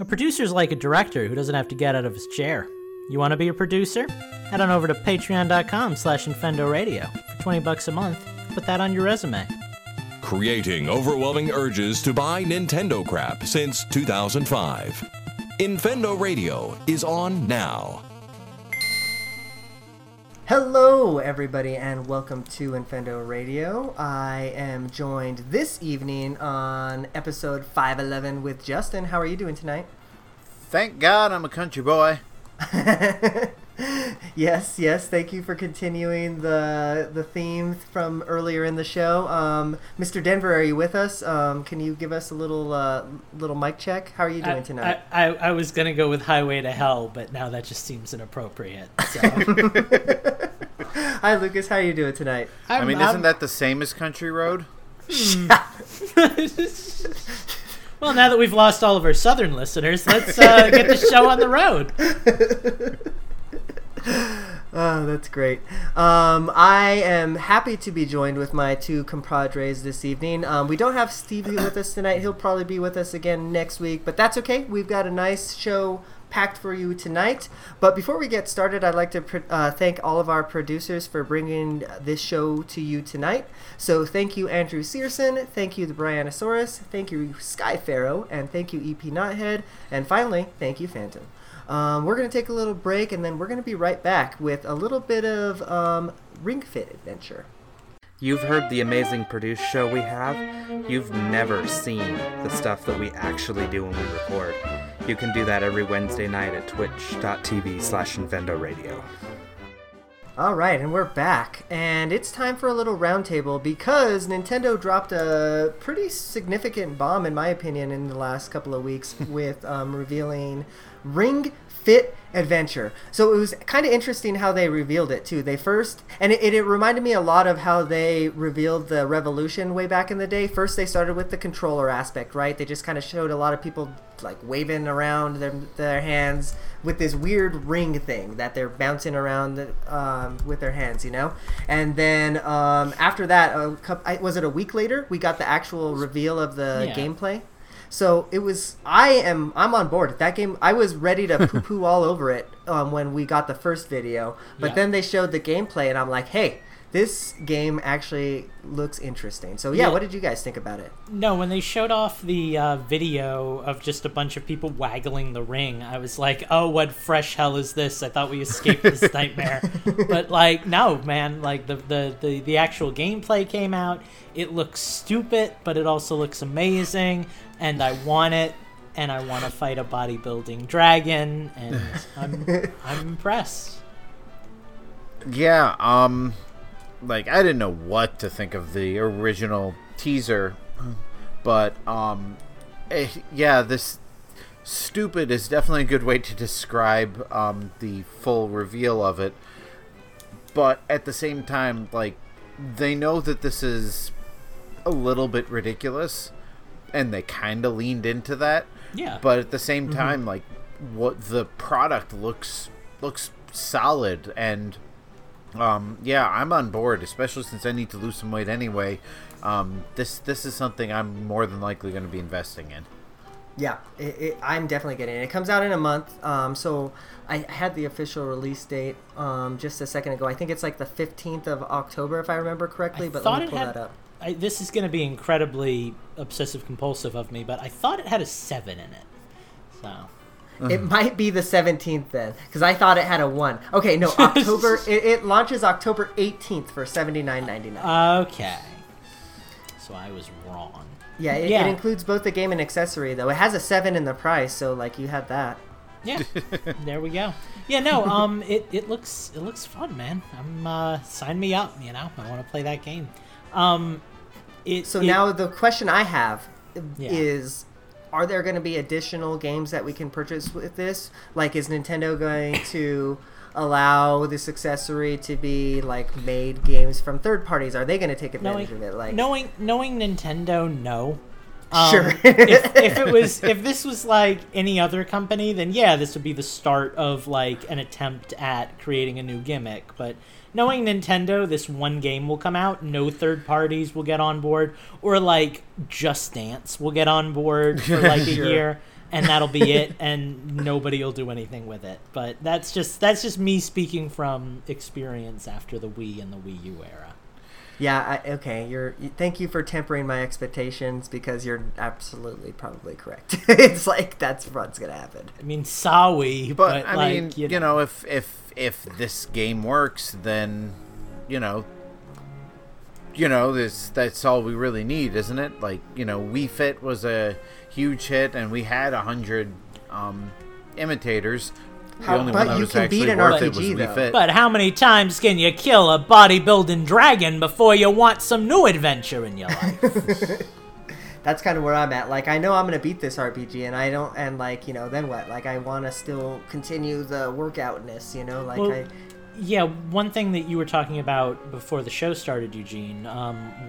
A producer's like a director who doesn't have to get out of his chair. You want to be a producer? Head on over to patreon.com/InfendoRadio for $20 a month. Put that on your resume. Creating overwhelming urges to buy Nintendo crap since 2005. Infendo Radio is on now. Hello, everybody, and welcome to Infendo Radio. I am joined this evening on episode 511 with Justin. How are you doing tonight? Thank God I'm a country boy. Yes, thank you for continuing the theme from earlier in the show. Mr. Denver, are you with us? Can you give us a little mic check? How are you doing tonight? I was going to go with Highway to Hell, but now that just seems inappropriate. So. Hi, Lucas. How are you doing tonight? Isn't that the same as Country Road? Well, now that we've lost all of our southern listeners, let's get the show on the road. Oh, that's great. I am happy to be joined with my two compadres this evening. We don't have Stevie with us tonight. He'll probably be with us again next week, but that's okay. We've got a nice show packed for you tonight. But before we get started, I'd like to thank all of our producers for bringing this show to you tonight. So thank you, Andrew Searson. Thank you, the Brianosaurus. Thank you, Sky Pharaoh. And thank you, EP Knothead. And finally, thank you, Phantom. We're going to take a little break, and then we're going to be right back with a little bit of Ring Fit Adventure. You've heard the amazing produce show we have. You've never seen the stuff that we actually do when we record. You can do that every Wednesday night at twitch.tv/InfendoRadio. All right, and we're back, and it's time for a little roundtable because Nintendo dropped a pretty significant bomb, in my opinion, in the last couple of weeks with revealing Ring Fit Adventure. So it was kind of interesting how they revealed it, too. They first, and it reminded me a lot of how they revealed the Revolution way back in the day. First, they started with the controller aspect, right? They just kind of showed a lot of people like waving around their hands with this weird ring thing that they're bouncing around with their hands, you know? And then after that, was it a week later, we got the actual reveal of the gameplay? So it was. I'm on board. That game. I was ready to poo-poo all over it when we got the first video. But then they showed the gameplay, and I'm like, hey, this game actually looks interesting. So what did you guys think about it? No, when they showed off the video of just a bunch of people waggling the ring, I was like, oh, what fresh hell is this? I thought we escaped this nightmare. But like, no, man. Like the actual gameplay came out. It looks stupid, but it also looks amazing. And I want it, and I want to fight a bodybuilding dragon, and I'm impressed. Yeah, I didn't know what to think of the original teaser, but this stupid is definitely a good way to describe the full reveal of it. But at the same time, like, they know that this is a little bit ridiculous. And they kind of leaned into that. Yeah. But at the same time, like, what the product looks solid. And, I'm on board, especially since I need to lose some weight anyway. This is something I'm more than likely going to be investing in. Yeah, I'm definitely getting it. It comes out in a month, so I had the official release date just a second ago. I think it's like the 15th of October, if I remember correctly, but let me pull that up. This is going to be incredibly obsessive-compulsive of me, but I thought it had a 7 in it. So it might be the 17th then, because I thought it had a 1. Okay, no, October. it launches October 18th for $79.99. Okay. So I was wrong. Yeah, it includes both the game and accessory, though. It has a 7 in the price, so, like, you had that. Yeah, there we go. Yeah, no, it looks fun, man. I'm sign me up, you know? I want to play that game. Now the question I have is, are there going to be additional games that we can purchase with this? Like, is Nintendo going to allow this accessory to be like made games from third parties? Are they going to take advantage of it? Like, knowing Nintendo, no. Sure. If this was like any other company, then this would be the start of like an attempt at creating a new gimmick, but. Knowing Nintendo, this one game will come out, no third parties will get on board, or, like, Just Dance will get on board for, like, a year, and that'll be it, and nobody will do anything with it. But that's just me speaking from experience after the Wii and the Wii U era. Yeah, okay. Thank you for tempering my expectations, because you're absolutely probably correct. It's like that's what's gonna happen. I mean, sorry, but I like, mean, you know, if this game works, then you know, that's all we really need, isn't it? Like, you know, Wii Fit was a huge hit, and we had 100 imitators. The only one that was actually worth it was Wii Fit. But how many times can you kill a bodybuilding dragon before you want some new adventure in your life? That's kind of where I'm at. Like, I know I'm going to beat this RPG, and I don't, and like, you know, then what? Like, I want to still continue the workoutness, you know? Like, well, yeah, one thing that you were talking about before the show started, Eugene,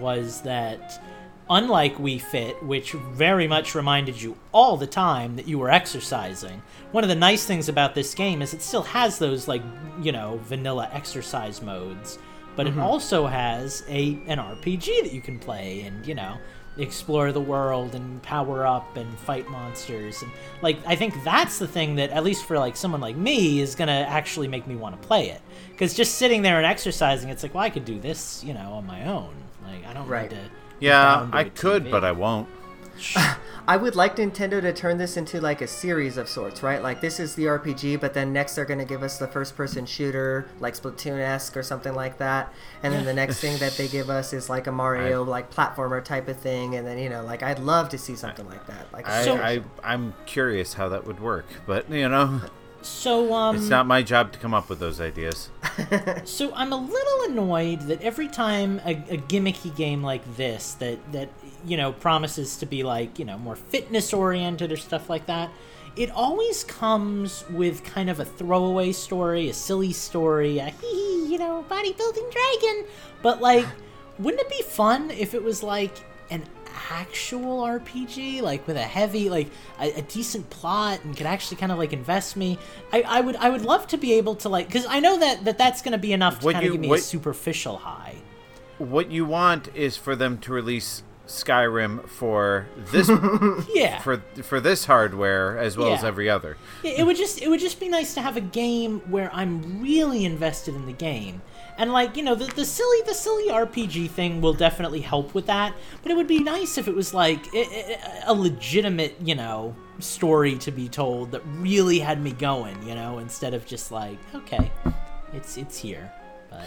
was that unlike Wii Fit, which very much reminded you all the time that you were exercising, one of the nice things about this game is it still has those, like, you know, vanilla exercise modes, but it also has an RPG that you can play and, you know, explore the world and power up and fight monsters. And, like, I think that's the thing that, at least for, like, someone like me, is going to actually make me want to play it. Because just sitting there and exercising, it's like, well, I could do this, you know, on my own. Like, I don't need to... Yeah, I could, but I won't. I would like Nintendo to turn this into, like, a series of sorts, right? Like, this is the RPG, but then next they're going to give us the first-person shooter, like Splatoon-esque or something like that. And then the next thing that they give us is, like, a Mario, like, platformer type of thing. And then, you know, like, I'd love to see something like that. Like, I'm curious how that would work, but, you know... So, it's not my job to come up with those ideas. So I'm a little annoyed that every time a gimmicky game like this that you know, promises to be, like, you know, more fitness oriented or stuff like that, it always comes with kind of a throwaway story, a silly story, a you know, bodybuilding dragon. But, like, wouldn't it be fun if it was like an actual RPG, like, with a heavy, like, a decent plot, and could actually kind of, like, invest me? I would love to be able to, like, because I know that's going to be enough to kind of give me a superficial high. What you want is for them to release Skyrim for this for this hardware as well as every other. It would just be nice to have a game where I'm really invested in the game. And, like, you know, the silly RPG thing will definitely help with that, but it would be nice if it was, like, a legitimate, you know, story to be told that really had me going, you know, instead of just, like, okay, it's here. But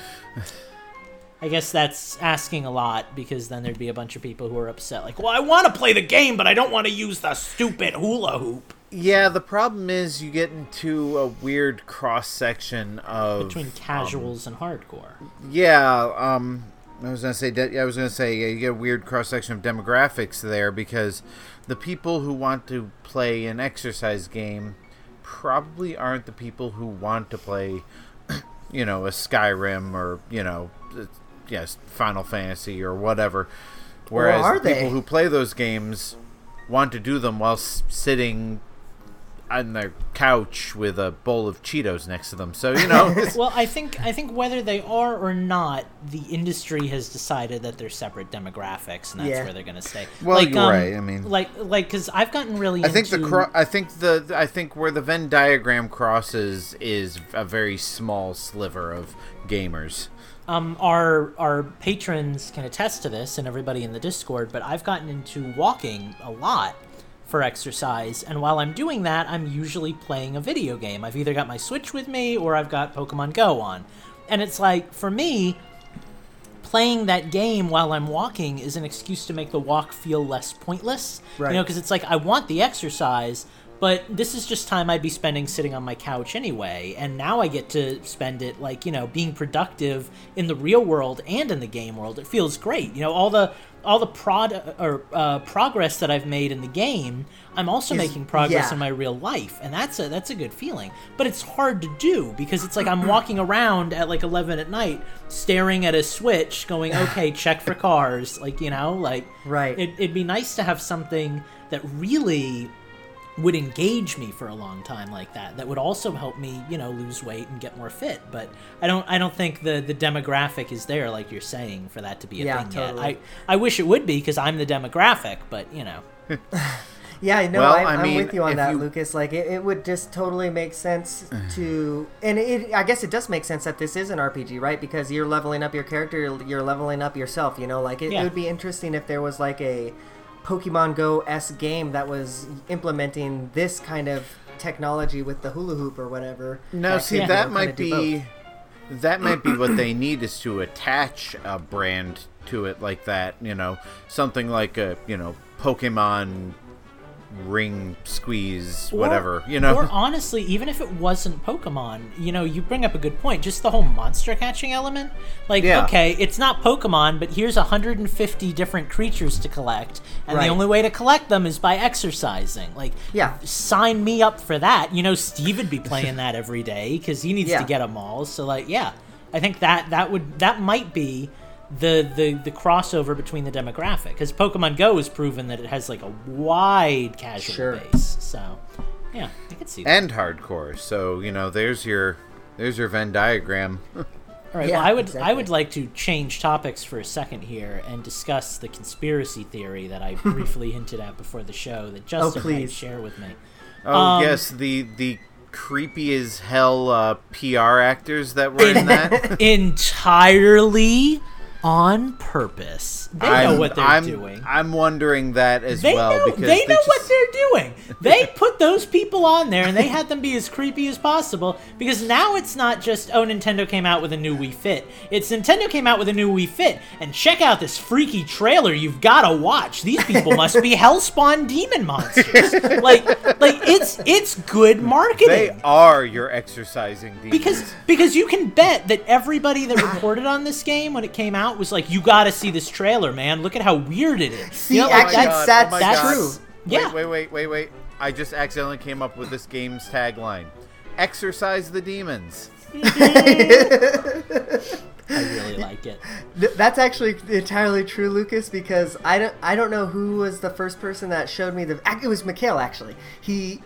I guess that's asking a lot, because then there'd be a bunch of people who are upset, like, well, I want to play the game, but I don't want to use the stupid hula hoop. Yeah, the problem is you get into a weird cross-section of... between casuals and hardcore. Yeah, I was going to say you get a weird cross-section of demographics there, because the people who want to play an exercise game probably aren't the people who want to play, you know, a Skyrim or, you know, Final Fantasy or whatever. Whereas people who play those games want to do them while sitting on their couch with a bowl of Cheetos next to them. So, you know. Well, I think whether they are or not, the industry has decided that they're separate demographics, and that's where they're going to stay. Well, like, you're right. I mean, like, because I've gotten really. I think where the Venn diagram crosses is a very small sliver of gamers. Our patrons can attest to this, and everybody in the Discord, but I've gotten into walking a lot for exercise, and while I'm doing that, I'm usually playing a video game. I've either got my Switch with me, or I've got Pokemon Go on. And it's like, for me, playing that game while I'm walking is an excuse to make the walk feel less pointless. Right. You know, because it's like, I want the exercise, but this is just time I'd be spending sitting on my couch anyway, and now I get to spend it, like, you know, being productive in the real world and in the game world. It feels great. You know, all the progress that I've made in the game, I'm also making progress in my real life, and that's a good feeling. But it's hard to do, because it's like I'm walking around at, like, 11 at night, staring at a Switch, going, okay, check for cars. Like, you know, like, right. It'd be nice to have something that really would engage me for a long time like that. That would also help me, you know, lose weight and get more fit. But I don't think the demographic is there, like you're saying, for that to be a thing totally. Yet. I wish it would be, because I'm the demographic, but, you know. Yeah, I know. Well, I'm with you on that, Lucas. Like, it would just totally make sense to... And I guess it does make sense that this is an RPG, right? Because you're leveling up your character, you're leveling up yourself, you know? Like, it would be interesting if there was, like, a Pokemon Go-esque game that was implementing this kind of technology with the hula hoop or whatever. No, see, that might be... That might be what they need, is to attach a brand to it like that, you know, something like a, you know, Pokemon Ring Squeeze, whatever, you know. Or honestly, even if it wasn't Pokemon, you know, you bring up a good point, just the whole monster catching element. Like, okay, it's not Pokemon, but here's 150 different creatures to collect, and the only way to collect them is by exercising. Like, sign me up for that. You know, Steve would be playing that every day because he needs to get them all. So, like, I think that might be the crossover between the demographic, because Pokemon Go has proven that it has like a wide casual base, so I could see that. And hardcore, so you know, there's your Venn diagram. All right, well, I would like to change topics for a second here and discuss the conspiracy theory that I briefly hinted at before the show that Justin might share with me. Yes, the creepy as hell PR actors that were in that entirely on purpose. They know what they're doing. I'm wondering that as well. Because they know what they're doing. They put those people on there and they had them be as creepy as possible, because now it's not just, oh, Nintendo came out with a new Wii Fit. It's Nintendo came out with a new Wii Fit, and check out this freaky trailer you've got to watch. These people must be hellspawn demon monsters. Like it's good marketing. They are your exercising demons. Because you can bet that everybody that reported on this game when it came out was like, you gotta see this trailer, man. Look at how weird it is. See, you know, like, that's true. Yeah. Wait. I just accidentally came up with this game's tagline. Exorcise the demons. I really like it. That's actually entirely true, Lucas, because I don't know who was the first person that showed me the... It was Mikhail, actually. He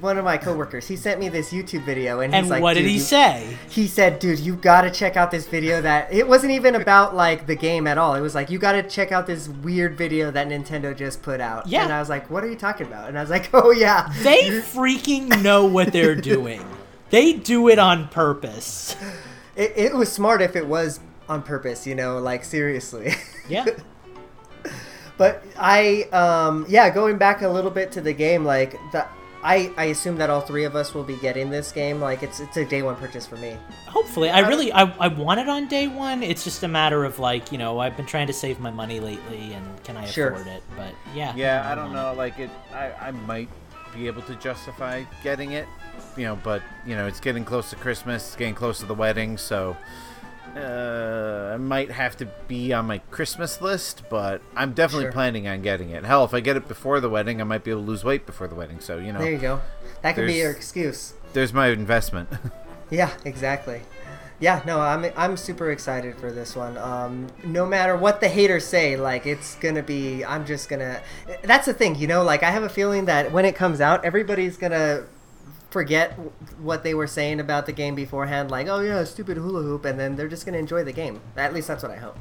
one of my coworkers. He sent me this YouTube video, and he's like... And what did he say? He said, dude, you got to check out this video that... It wasn't even about, like, the game at all. It was like, you got to check out this weird video that Nintendo just put out. Yeah. And I was like, what are you talking about? And I was like, oh, yeah. They freaking know what they're doing. They do it on purpose. It was smart if it was on purpose, you know, like, seriously. Yeah. But going back a little bit to the game, like, I assume that all three of us will be getting this game. Like, it's a day one purchase for me. Hopefully. I want it on day one. It's just a matter of, like, you know, I've been trying to save my money lately, and can I afford it? But, yeah. Yeah, I don't know. Like, I might be able to justify getting it. You know, but, you know, it's getting close to Christmas, it's getting close to the wedding, so I might have to be on my Christmas list, but I'm definitely planning on getting it. Hell, if I get it before the wedding, I might be able to lose weight before the wedding, so, you know. There you go. That could be your excuse. There's my investment. Yeah, exactly. Yeah, no, I'm super excited for this one. No matter what the haters say, like, it's gonna be... I'm just gonna... That's the thing, you know, like, I have a feeling that when it comes out, everybody's gonna... forget what they were saying about the game beforehand, like, oh yeah, stupid hula hoop, and then they're just going to enjoy the game. At least that's what I hope.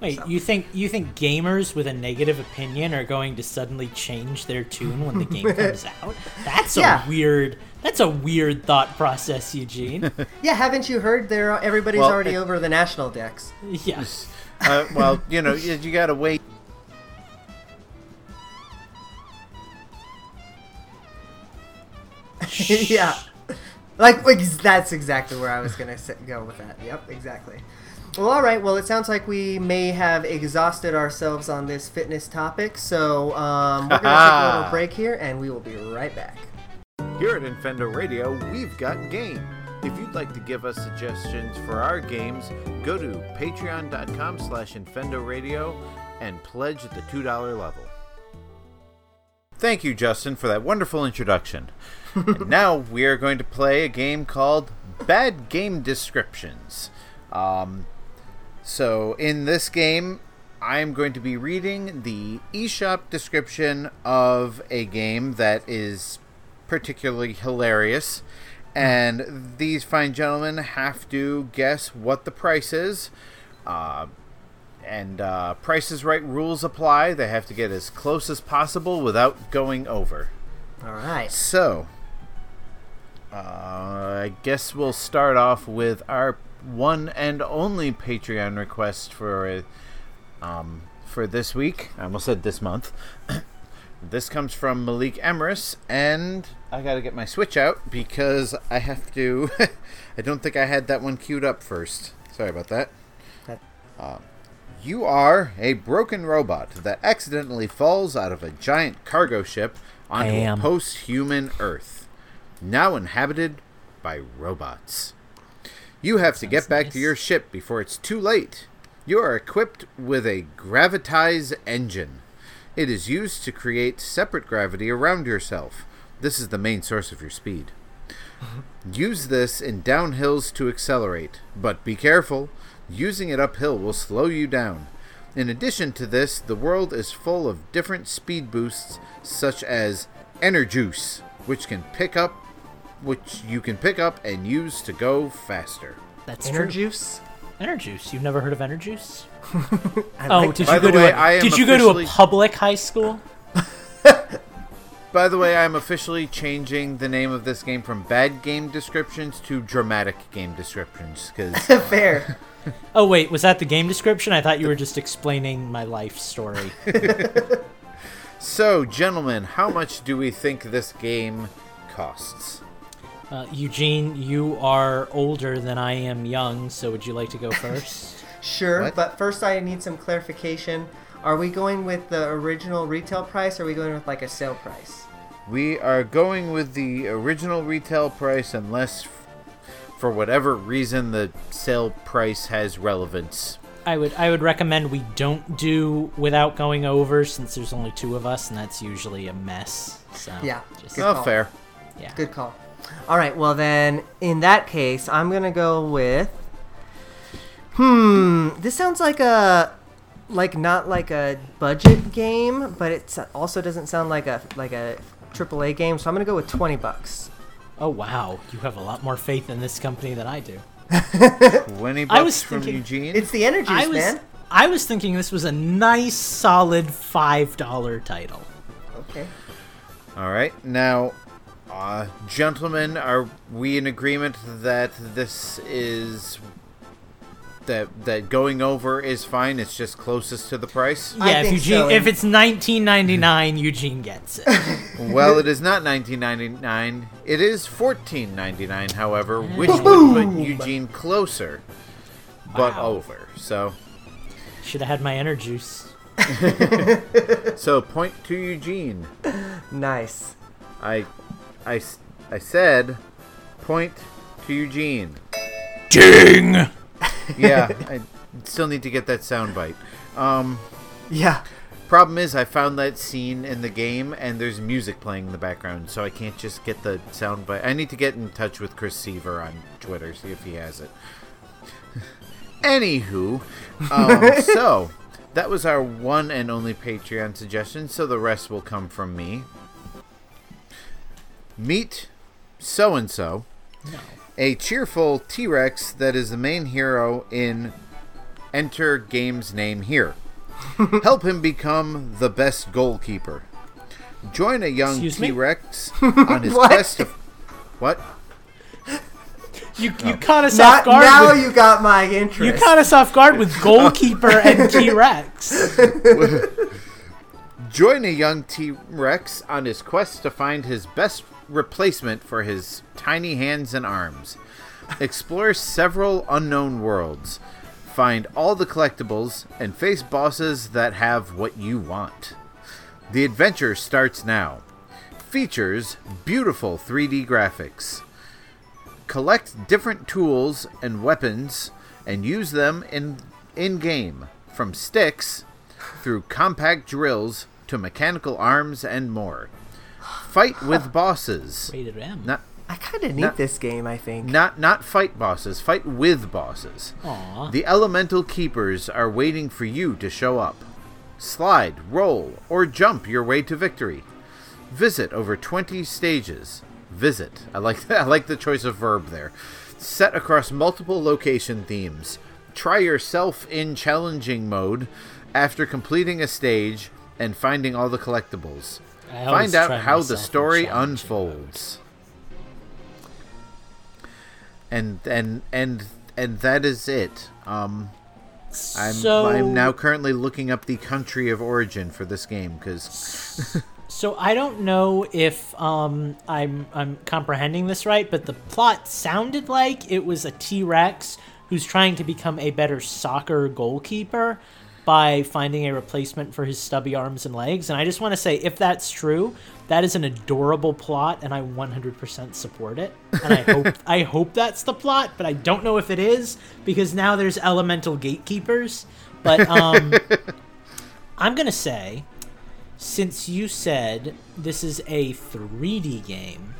Wait, so. You think gamers with a negative opinion are going to suddenly change their tune when the game comes out? That's a weird thought process, Eugene. Yeah, haven't you heard everybody's already over the national decks? Yes. Well, you know, you got to wait. Yeah, like that's exactly where I was gonna go with that. Yep, exactly. Well, all right. Well, it sounds like we may have exhausted ourselves on this fitness topic, so we're gonna take a little break here, and we will be right back. Here at Infendo Radio, we've got game. If you'd like to give us suggestions for our games, go to patreon.com/InfendoRadio and pledge at the $2 level. Thank you, Justin, for that wonderful introduction. And now we are going to play a game called Bad Game Descriptions. So in this game, I'm going to be reading the eShop description of a game that is particularly hilarious. And these fine gentlemen have to guess what the price is. And Price is Right rules apply. They have to get as close as possible without going over. All right. So, I guess we'll start off with our one and only Patreon request for this week. I almost said this month. This comes from Malik Emerus, and I gotta get my Switch out because I have to... I don't think I had that one queued up first. Sorry about that. You are a broken robot that accidentally falls out of a giant cargo ship onto a post-human Earth, now inhabited by robots. You have to get back to your ship before it's too late. You are equipped with a gravitize engine. It is used to create separate gravity around yourself. This is the main source of your speed. Use this in downhills to accelerate, but be careful. Using it uphill will slow you down. In addition to this, the world is full of different speed boosts, such as Enerjuice, which you can pick up and use to go faster. That's Enerjuice? Enerjuice? You've never heard of Enerjuice? Did you go to a public high school? By the way, I'm officially changing the name of this game from Bad Game Descriptions to Dramatic Game Descriptions. Fair. Oh, wait, was that the game description? I thought you were just explaining my life story. So, gentlemen, how much do we think this game costs? Eugene, you are older than I am young, so would you like to go first? Sure, but first I need some clarification. Are we going with the original retail price, or are we going with, like, a sale price? We are going with the original retail price, unless, for whatever reason, the sale price has relevance. I would recommend we don't do without going over, since there's only two of us, and that's usually a mess. So, yeah. Fair. Yeah. Good call. All right, well, then, in that case, I'm going to go with... this sounds like a... Like, not like a budget game, but it also doesn't sound like a AAA game, so I'm going to go with $20. Oh, wow. You have a lot more faith in this company than I do. $20 from Eugene? It's the Energy, man. I was thinking this was a nice, solid $5 title. Okay. All right. Now, gentlemen, are we in agreement that this is... That going over is fine. It's just closest to the price. Yeah, if it's $19.99, Eugene gets it. Well, it is not $19.99. It is $14.99, however, which would put Eugene closer, but over. So should have had my Enerjuice. So point to Eugene. Nice. I said, point to Eugene. Ding. Yeah, I still need to get that soundbite. Yeah. Problem is, I found that scene in the game, and there's music playing in the background, so I can't just get the soundbite. I need to get in touch with Chris Seaver on Twitter, see if he has it. Anywho, so that was our one and only Patreon suggestion, so the rest will come from me. Meet so-and-so. No. A cheerful T-Rex that is the main hero in Enter Game's Name Here. Help him become the best goalkeeper. Join a young T-Rex on his quest to... What? You caught us off guard. Now you got my interest. You caught us off guard with goalkeeper and T-Rex. Join a young T-Rex on his quest to find his best replacement for his tiny hands and arms. Explore several unknown worlds. Find all the collectibles and face bosses that have what you want. The adventure starts now. Features beautiful 3D graphics. Collect different tools and weapons and use them in-game, from sticks through compact drills to mechanical arms and more. Fight with bosses. Rated M. I kind of need this game, I think. Not fight bosses. Fight with bosses. Aww. The elemental keepers are waiting for you to show up. Slide, roll, or jump your way to victory. Visit over 20 stages. Visit. I like the choice of verb there. Set across multiple location themes. try yourself in challenging mode after completing a stage and finding all the collectibles. Find out how the story unfolds. And that is it. I'm now currently looking up the country of origin for this game because. So I don't know if I'm comprehending this right, but the plot sounded like it was a T-Rex who's trying to become a better soccer goalkeeper by finding a replacement for his stubby arms and legs. And I just want to say, if that's true, that is an adorable plot, and I 100% support it. And I hope that's the plot, but I don't know if it is, because now there's elemental gatekeepers. But I'm going to say, since you said this is a 3D game,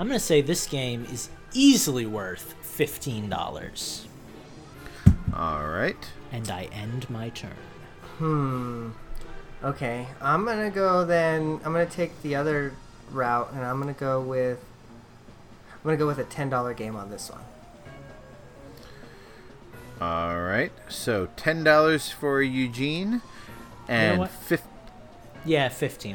I'm going to say this game is easily worth $15. All right. And I end my turn. Okay. I'm going to go then. I'm going to take the other route, and I'm going to go with a $10 game on this one. All right. So $10 for Eugene and $15.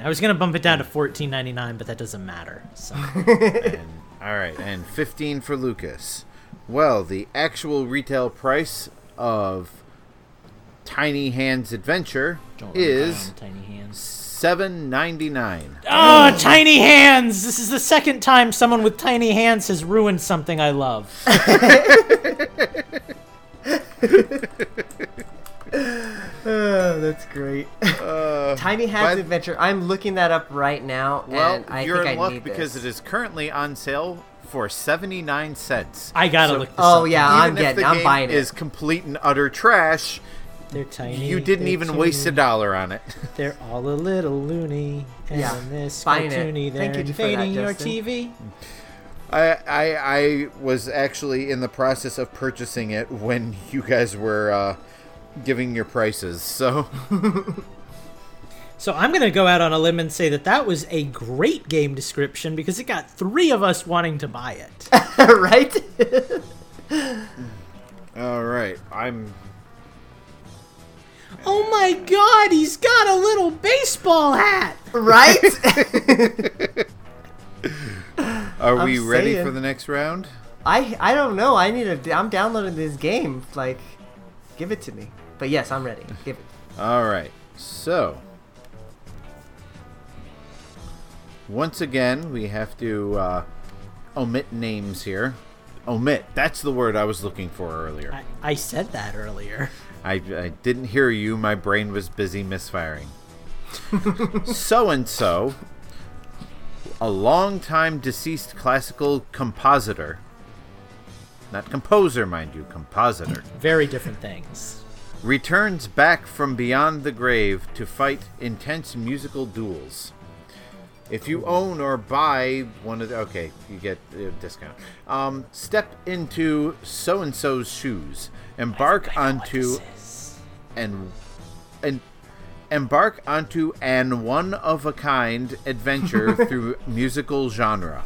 I was going to bump it down to $14.99, but that doesn't matter. So. And $15 for Lucas. Well, the actual retail price of Tiny Hands Adventure is $7.99. Oh, Tiny Hands! This is the second time someone with tiny hands has ruined something I love. Oh, that's great. Tiny Hands Adventure. I'm looking that up right now. Well, and I think I need this because it is currently on sale for 79 cents. I gotta look this up. Oh yeah, I'm buying it. Is complete and utter trash. They're tiny. You didn't even waste $1 on it. They're all a little loony. And yeah, this cartoony, they're invading your TV. I was actually in the process of purchasing it when you guys were giving your prices. So, so I'm going to go out on a limb and say that was a great game description because it got three of us wanting to buy it. Right? All right. Oh my God, he's got a little baseball hat! Right? Are we ready for the next round? I don't know. I'm downloading this game. Like, give it to me. But yes, I'm ready. Give it. All right. So, once again, we have to omit names here. Omit. That's the word I was looking for earlier. I said that earlier. I didn't hear you. My brain was busy misfiring. So-and-so, a long-time deceased classical compositor. Not composer, mind you. Compositor. Very different things. Returns back from beyond the grave to fight intense musical duels. If you own or buy one of the... Okay, you get a discount. Step into so-and-so's shoes. Embark onto an one-of-a-kind adventure through musical genre.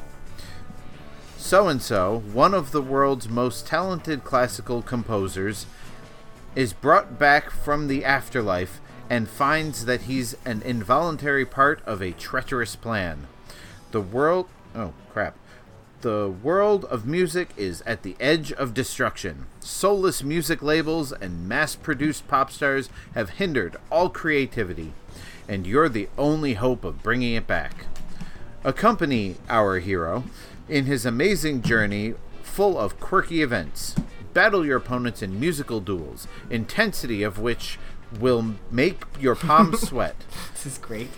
So-and-so, one of the world's most talented classical composers, is brought back from the afterlife and finds that he's an involuntary part of a treacherous plan. The world of music is at the edge of destruction. Soulless music labels and mass-produced pop stars have hindered all creativity, and you're the only hope of bringing it back. Accompany our hero in his amazing journey full of quirky events. Battle your opponents in musical duels, intensity of which will make your palms sweat. This is great.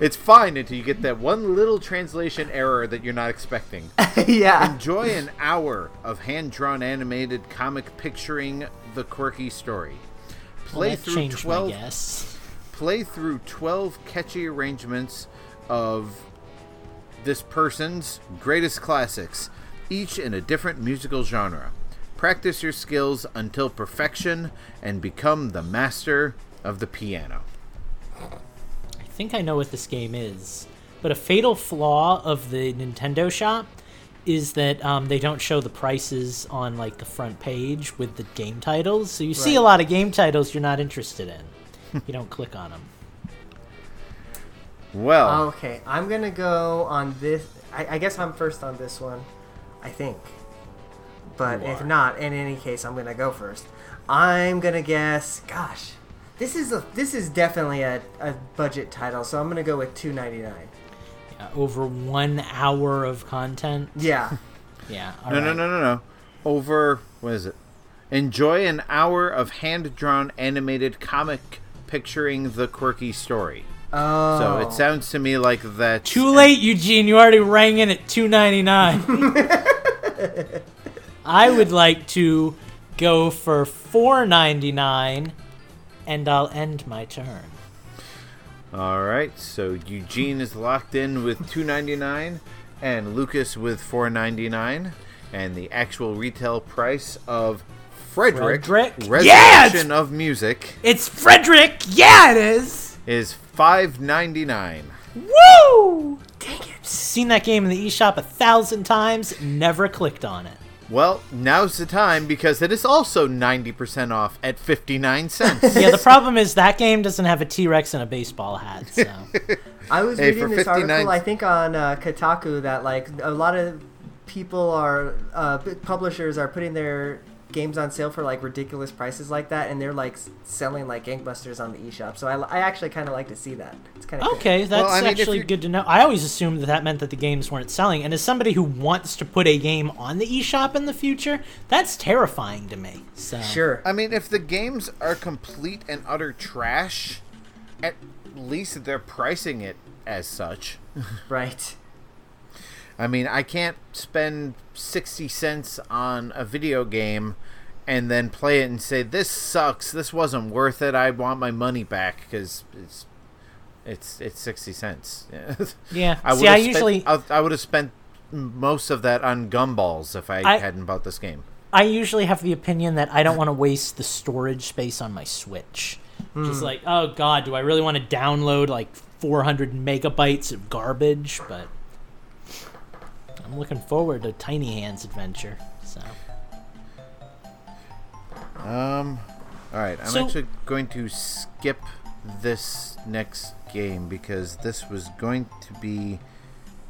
It's fine until you get that one little translation error that you're not expecting. Yeah. Enjoy an hour of hand-drawn animated comic picturing the quirky story. Play through 12 catchy arrangements of this person's greatest classics, each in a different musical genre. Practice your skills until perfection and become the master of the piano. I think I know what this game is, but a fatal flaw of the Nintendo shop is that they don't show the prices on like the front page with the game titles. So you see a lot of game titles you're not interested in. You don't click on them. Well. Okay, I'm going to go on this. I guess I'm first on this one, I think. But if not, in any case, I'm going to go first. I'm going to guess, gosh, this is definitely a budget title, so I'm going to go with $2.99. Over 1 hour of content? Yeah. Yeah. No. Over, what is it? Enjoy an hour of hand-drawn animated comic picturing the quirky story. Oh. So it sounds to me like that. Too late, Eugene. You already rang in at $2.99. I would like to go for $4.99, and I'll end my turn. All right, so Eugene is locked in with $2.99 and Lucas with $4.99, and the actual retail price of Frederic? Resurrection of Music. It's Frederic. Yeah, it is. Is $5.99. Woo! Dang it! Seen that game in the eShop 1,000 times. Never clicked on it. Well, now's the time because it is also 90% off at 59 cents. Yeah, the problem is that game doesn't have a T-Rex and a baseball hat. So. I was reading this article, I think, on Kotaku that like a lot of people are publishers are putting their games on sale for like ridiculous prices like that, and they're like selling like gangbusters on the eShop. So I actually kind of like to see that. It's kind of okay. Cool. That's actually good to know. I always assumed that meant that the games weren't selling. And as somebody who wants to put a game on the eShop in the future, that's terrifying to me. So. Sure. I mean, if the games are complete and utter trash, at least they're pricing it as such. Right. I mean, I can't spend 60 cents on a video game and then play it and say, this sucks, this wasn't worth it, I want my money back, because it's 60 cents. Yeah. I would have spent most of that on gumballs if I hadn't bought this game. I usually have the opinion that I don't want to waste the storage space on my Switch. Just like, oh, God, do I really want to download like 400 megabytes of garbage? But I'm looking forward to Tiny Hands Adventure. So, all right. I'm actually going to skip this next game because this was going to be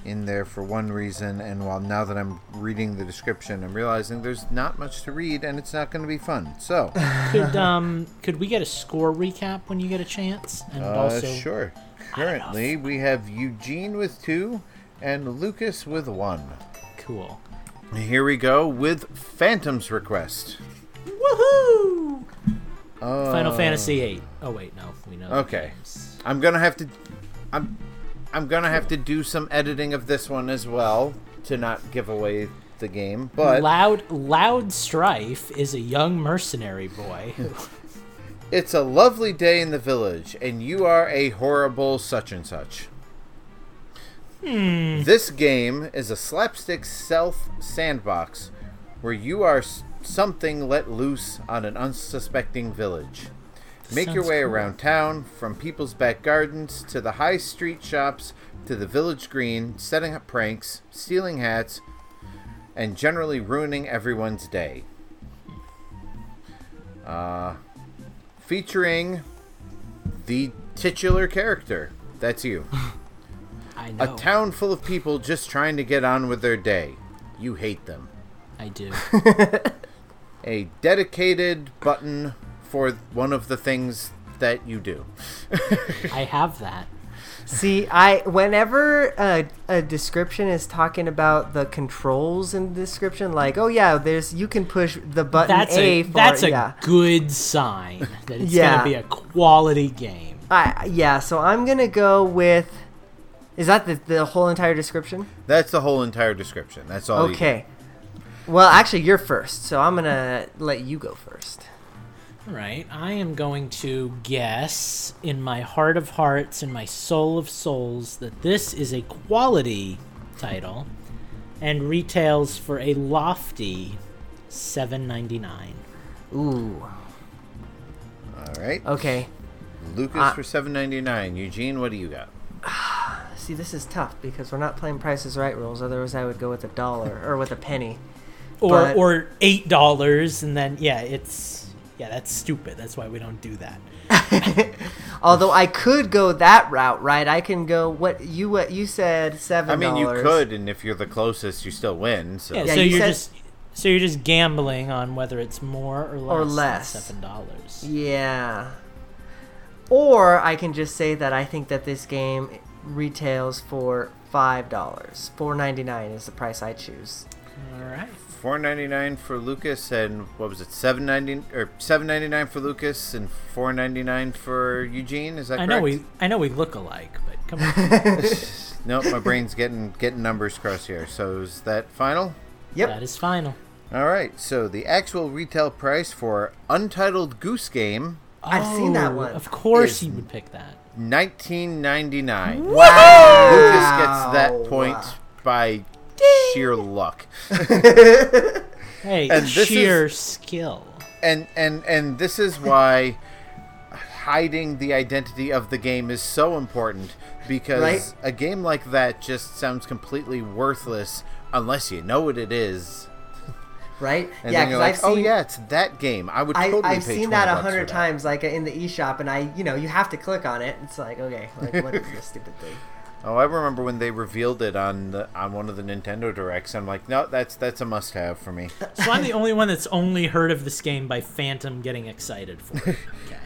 in there for one reason, and now that I'm reading the description, I'm realizing there's not much to read, and it's not going to be fun. So, could we get a score recap when you get a chance? And also, sure. Currently, we have Eugene with 2. And Lucas with 1. Cool. Here we go with Phantom's Request. Woohoo! Final Fantasy 8. Oh wait, no, we know. Okay, I'm gonna have to do some editing of this one as well to not give away the game. But Loud Strife is a young mercenary boy. It's a lovely day in the village, and you are a horrible such and such. This game is a slapstick stealth sandbox where you are something let loose on an unsuspecting village. Make your way around town, from people's back gardens to the high street shops to the village green, setting up pranks, stealing hats, and generally ruining everyone's day. Featuring the titular character. That's you. A town full of people just trying to get on with their day. You hate them. I do. A dedicated button for one of the things that you do. I have that. See, whenever a description is talking about the controls in the description, like, oh yeah, you can push the button that's a good sign that it's going to be a quality game. So I'm going to go with... Is that the whole entire description? That's the whole entire description. That's all. Okay. Well, actually, you're first, so I'm going to let you go first. All right. I am going to guess in my heart of hearts, in my soul of souls, that this is a quality title and retails for a lofty $7.99. Ooh. All right. Okay. Lucas for $7.99. Eugene, what do you got? See, this is tough because we're not playing Price is Right rules. Otherwise, I would go with $1 or with a penny. Or $8, and then, that's stupid. That's why we don't do that. Although I could go that route, right? I can go, what you said, $7. I mean, you could, and if you're the closest, you still win. So. Yeah, so you're just gambling on whether it's more or less than $7. Yeah. Or I can just say that I think that this game retails for $5. $4.99 is the price I choose. All right. $4.99 for Lucas, and what was it? $7.99 for Lucas, and $4.99 for Eugene. Is that correct? I know we look alike, but come on. Nope, my brain's getting numbers crossed here. So is that final? Yep, that is final. All right. So the actual retail price for Untitled Goose Game. I've seen that one. Of course, you would pick that. $19.99. Wow. Lucas gets that point by sheer luck. Hey, skill. And this is why hiding the identity of the game is so important, because a game like that just sounds completely worthless unless you know what it is. Right? And yeah, because I've seen... Oh, yeah, it's that game. I've seen that 100 times, in the eShop, and you have to click on it. It's what is this stupid thing? Oh, I remember when they revealed it on one of the Nintendo Directs. I'm like, no, that's a must-have for me. So I'm the only one that's only heard of this game by Phantom getting excited for it. Okay.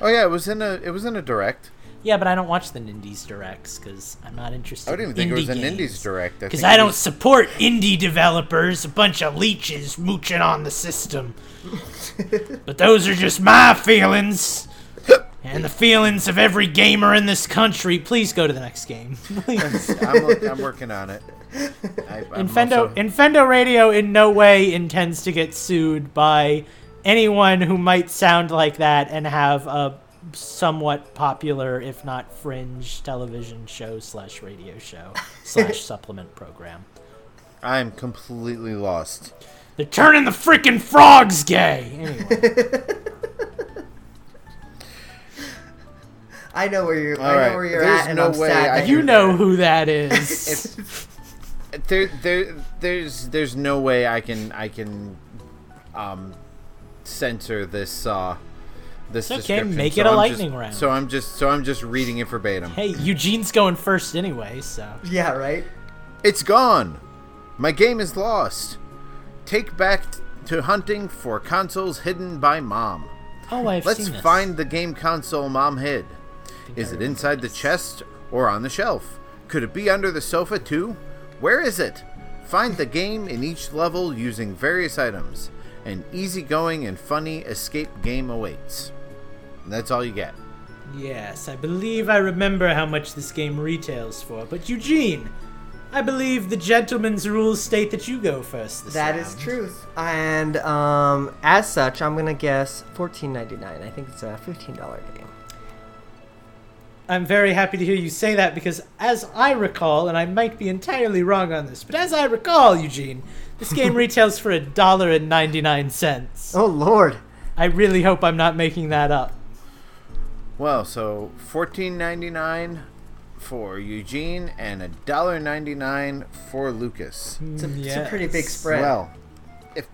Oh yeah, it was in a Direct. Yeah, but I don't watch the Nindies Directs because I'm not interested. I didn't even think it was an Indies Direct. Because I don't support indie developers, a bunch of leeches mooching on the system. But those are just my feelings. And the feelings of every gamer in this country. Please go to the next game. I'm working on it. Infendo Radio in no way intends to get sued by anyone who might sound like that and have a somewhat popular, if not fringe, television show / radio show / supplement program. I'm completely lost. They're turning the freaking frogs gay! Anyway. I know where you're. All right. I know where you're there's at, and no I'm way sad. You know that. Who that is. There's no way I can censor this. This it's okay. Make it a lightning round. So I'm just reading it verbatim. Hey, Eugene's going first anyway, so. Yeah, right. It's gone. My game is lost. Take back to hunting for consoles hidden by Mom. Oh, Let's find the game console Mom hid. Is it inside the chest or on the shelf? Could it be under the sofa too? Where is it? Find the game in each level using various items. An easygoing and funny escape game awaits. And that's all you get. Yes, I believe I remember how much this game retails for. But Eugene, I believe the gentleman's rules state that you go first this time. That is truth. And as such, I'm going to guess $14.99. I think it's a $15 game. I'm very happy to hear you say that because, as I recall, and I might be entirely wrong on this, but as I recall, Eugene, this game retails for $1.99. Oh, Lord. I really hope I'm not making that up. Well, so $14.99 for Eugene and $1.99 for Lucas. It's a pretty big spread. Well, it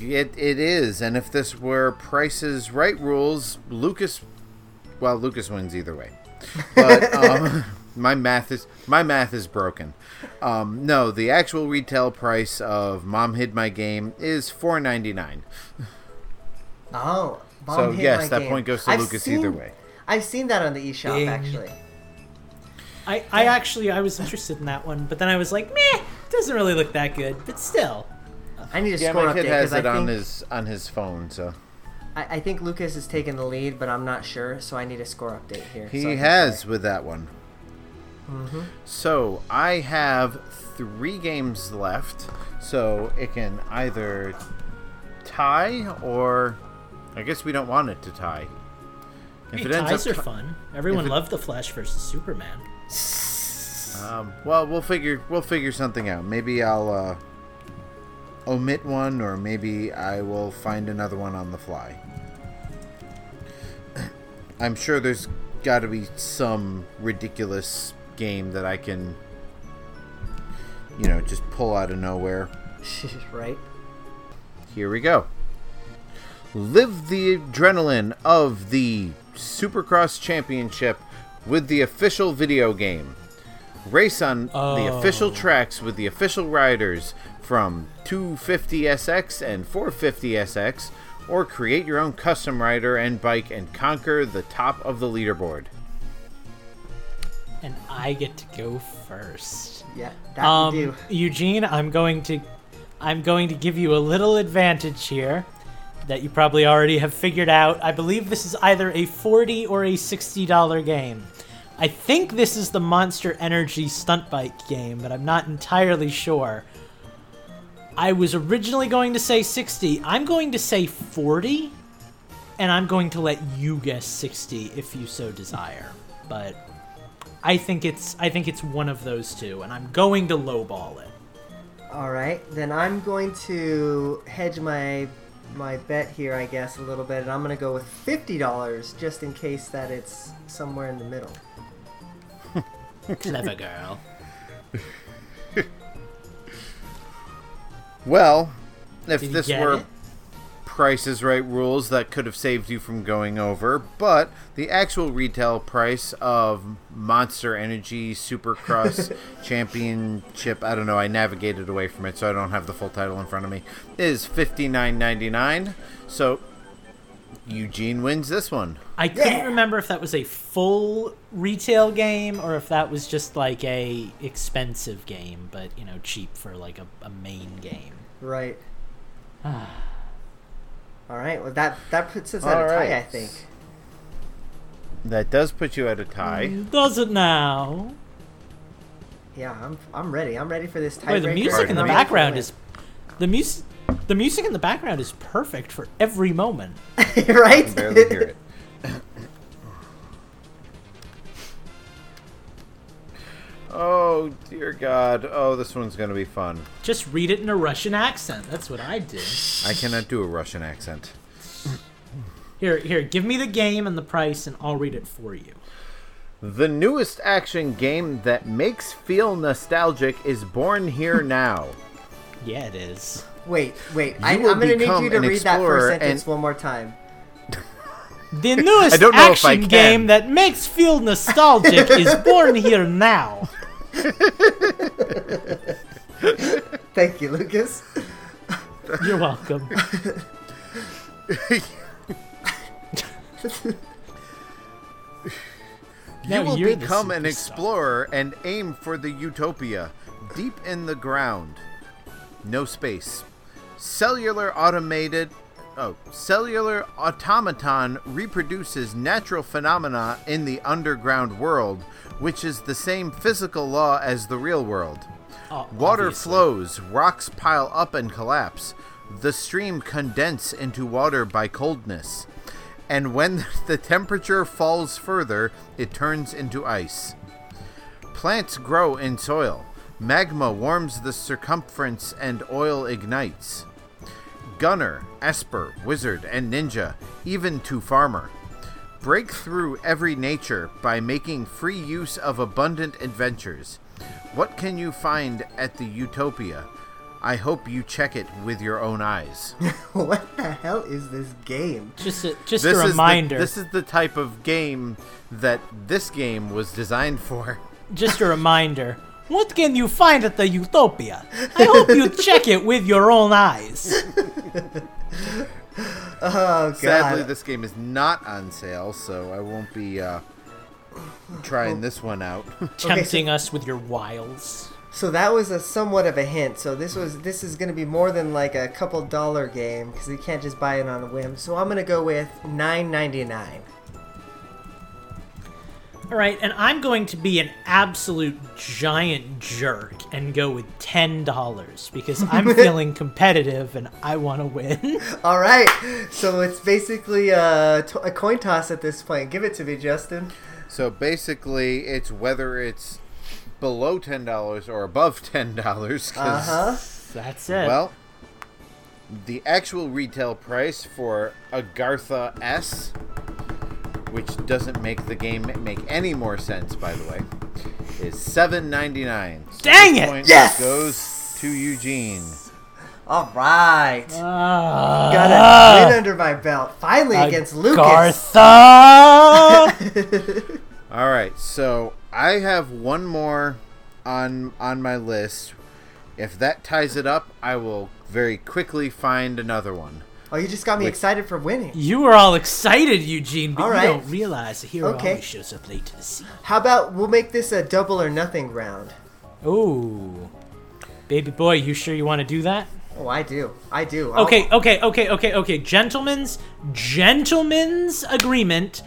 is, and if this were Price is Right rules, Lucas wins either way. But my math is broken. No, the actual retail price of Mom Hid My Game is $4.99. Oh, Mom so Hid yes, My that Game. Point goes to I've Lucas seen, either way. I've seen that on the eShop actually. I was interested in that one, but then I was like, meh, it doesn't really look that good. But still, I need to score up. Yeah, my kid has it on his phone, so. I think Lucas has taken the lead, but I'm not sure, so I need a score update here. He has with that one. Mm-hmm. So I have 3 games left, so it can either tie or... I guess we don't want it to tie. Hey, ties are fun. Everyone loved the Flash versus Superman. Well, we'll figure something out. Maybe I'll... omit one, or maybe I will find another one on the fly. I'm sure there's got to be some ridiculous game that I can, you know, just pull out of nowhere. Right. Here we go. Live the adrenaline of the Supercross Championship with the official video game. Race on the official tracks with the official riders from 250SX and 450SX, or create your own custom rider and bike and conquer the top of the leaderboard. And I get to go first. Yeah, that you do. Eugene, I'm going to give you a little advantage here that you probably already have figured out. I believe this is either a $40 or a $60 game. I think this is the Monster Energy stunt bike game, but I'm not entirely sure. I was originally going to say 60. I'm going to say 40, and I'm going to let you guess 60 if you so desire. But I think it's one of those two, and I'm going to lowball it. All right, then I'm going to hedge my bet here, I guess, a little bit, and I'm going to go with $50 just in case that it's somewhere in the middle. Clever girl. Well, if this were Price is Right rules, that could have saved you from going over, but the actual retail price of Monster Energy Supercross Championship, I don't know, I navigated away from it, so I don't have the full title in front of me, is $59.99, so Eugene wins this one. I couldn't remember if that was a full retail game or if that was just like a expensive game, but, you know, cheap for like a main game. Right. All right. Well, that puts us at a tie, I think. That does put you at a tie. Does it now? Yeah, I'm ready. I'm ready for this tiebreaker. The music in the background is The music in the background is perfect for every moment. Right? I can barely hear it. Oh, dear God. Oh, this one's going to be fun. Just read it in a Russian accent. That's what I do. I cannot do a Russian accent. Here, give me the game and the price, and I'll read it for you. The newest action game that makes feel nostalgic is born here now. Yeah, it is. Wait. I'm going to need you to read that first sentence one more time. The newest action game that makes feel nostalgic is born here now. Thank you, Lucas. You're welcome. You will become an explorer and aim for the utopia deep in the ground. No space. Cellular automaton reproduces natural phenomena in the underground world, which is the same physical law as the real world. Water obviously flows, rocks pile up and collapse. The stream condense into water by coldness. And when the temperature falls further, it turns into ice. Plants grow in soil. Magma warms the circumference and oil ignites. Gunner, Esper, Wizard, and Ninja, even to Farmer. Break through every nature by making free use of abundant adventures. What can you find at the Utopia? I hope you check it with your own eyes. What the hell is this game? Just a reminder. This is the type of game that this game was designed for. Just a reminder. What can you find at the Utopia? I hope you check it with your own eyes. Oh, God. Sadly, this game is not on sale, so I won't be trying this one out. Tempting us with your wiles. So that was a somewhat of a hint. So this is going to be more than like a couple dollar game because you can't just buy it on a whim. So I'm going to go with $9.99. All right, and I'm going to be an absolute giant jerk and go with $10 because I'm feeling competitive and I want to win. All right, so it's basically a coin toss at this point. Give it to me, Justin. So basically, it's whether it's below $10 or above $10. That's it. Well, the actual retail price for Agartha S, which doesn't make the game make any more sense, by the way, is $7.99. Dang it! Point yes! Goes to Eugene. All right. Got a win under my belt. Finally against Lucas. Agartha! All right, so I have one more on my list. If that ties it up, I will very quickly find another one. Oh, you just got me excited for winning. You were all excited, Eugene, but you don't realize the hero always shows up late to the scene. How about we'll make this a double or nothing round? Ooh. Baby boy, you sure you want to do that? Oh, I do. I do. Okay. Gentlemen's agreement.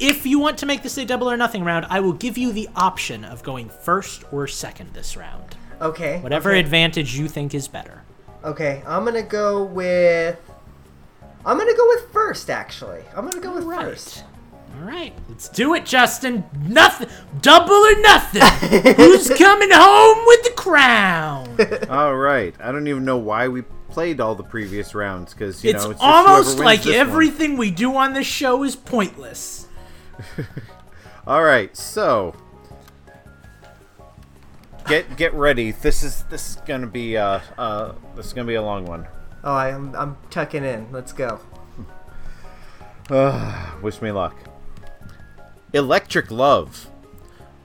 If you want to make this a double or nothing round, I will give you the option of going first or second this round. Okay. Whatever advantage you think is better. Okay, I'm going to go with first, actually. First. All right. Let's do it, Justin. Nothing. Double or nothing. Who's coming home with the crown? All right. I don't even know why we played all the previous rounds because, you know, it's almost like everything we do on this show is pointless. All right. So get ready. This is going to be a long one. Oh, I'm tucking in. Let's go. Wish me luck. Electric Love.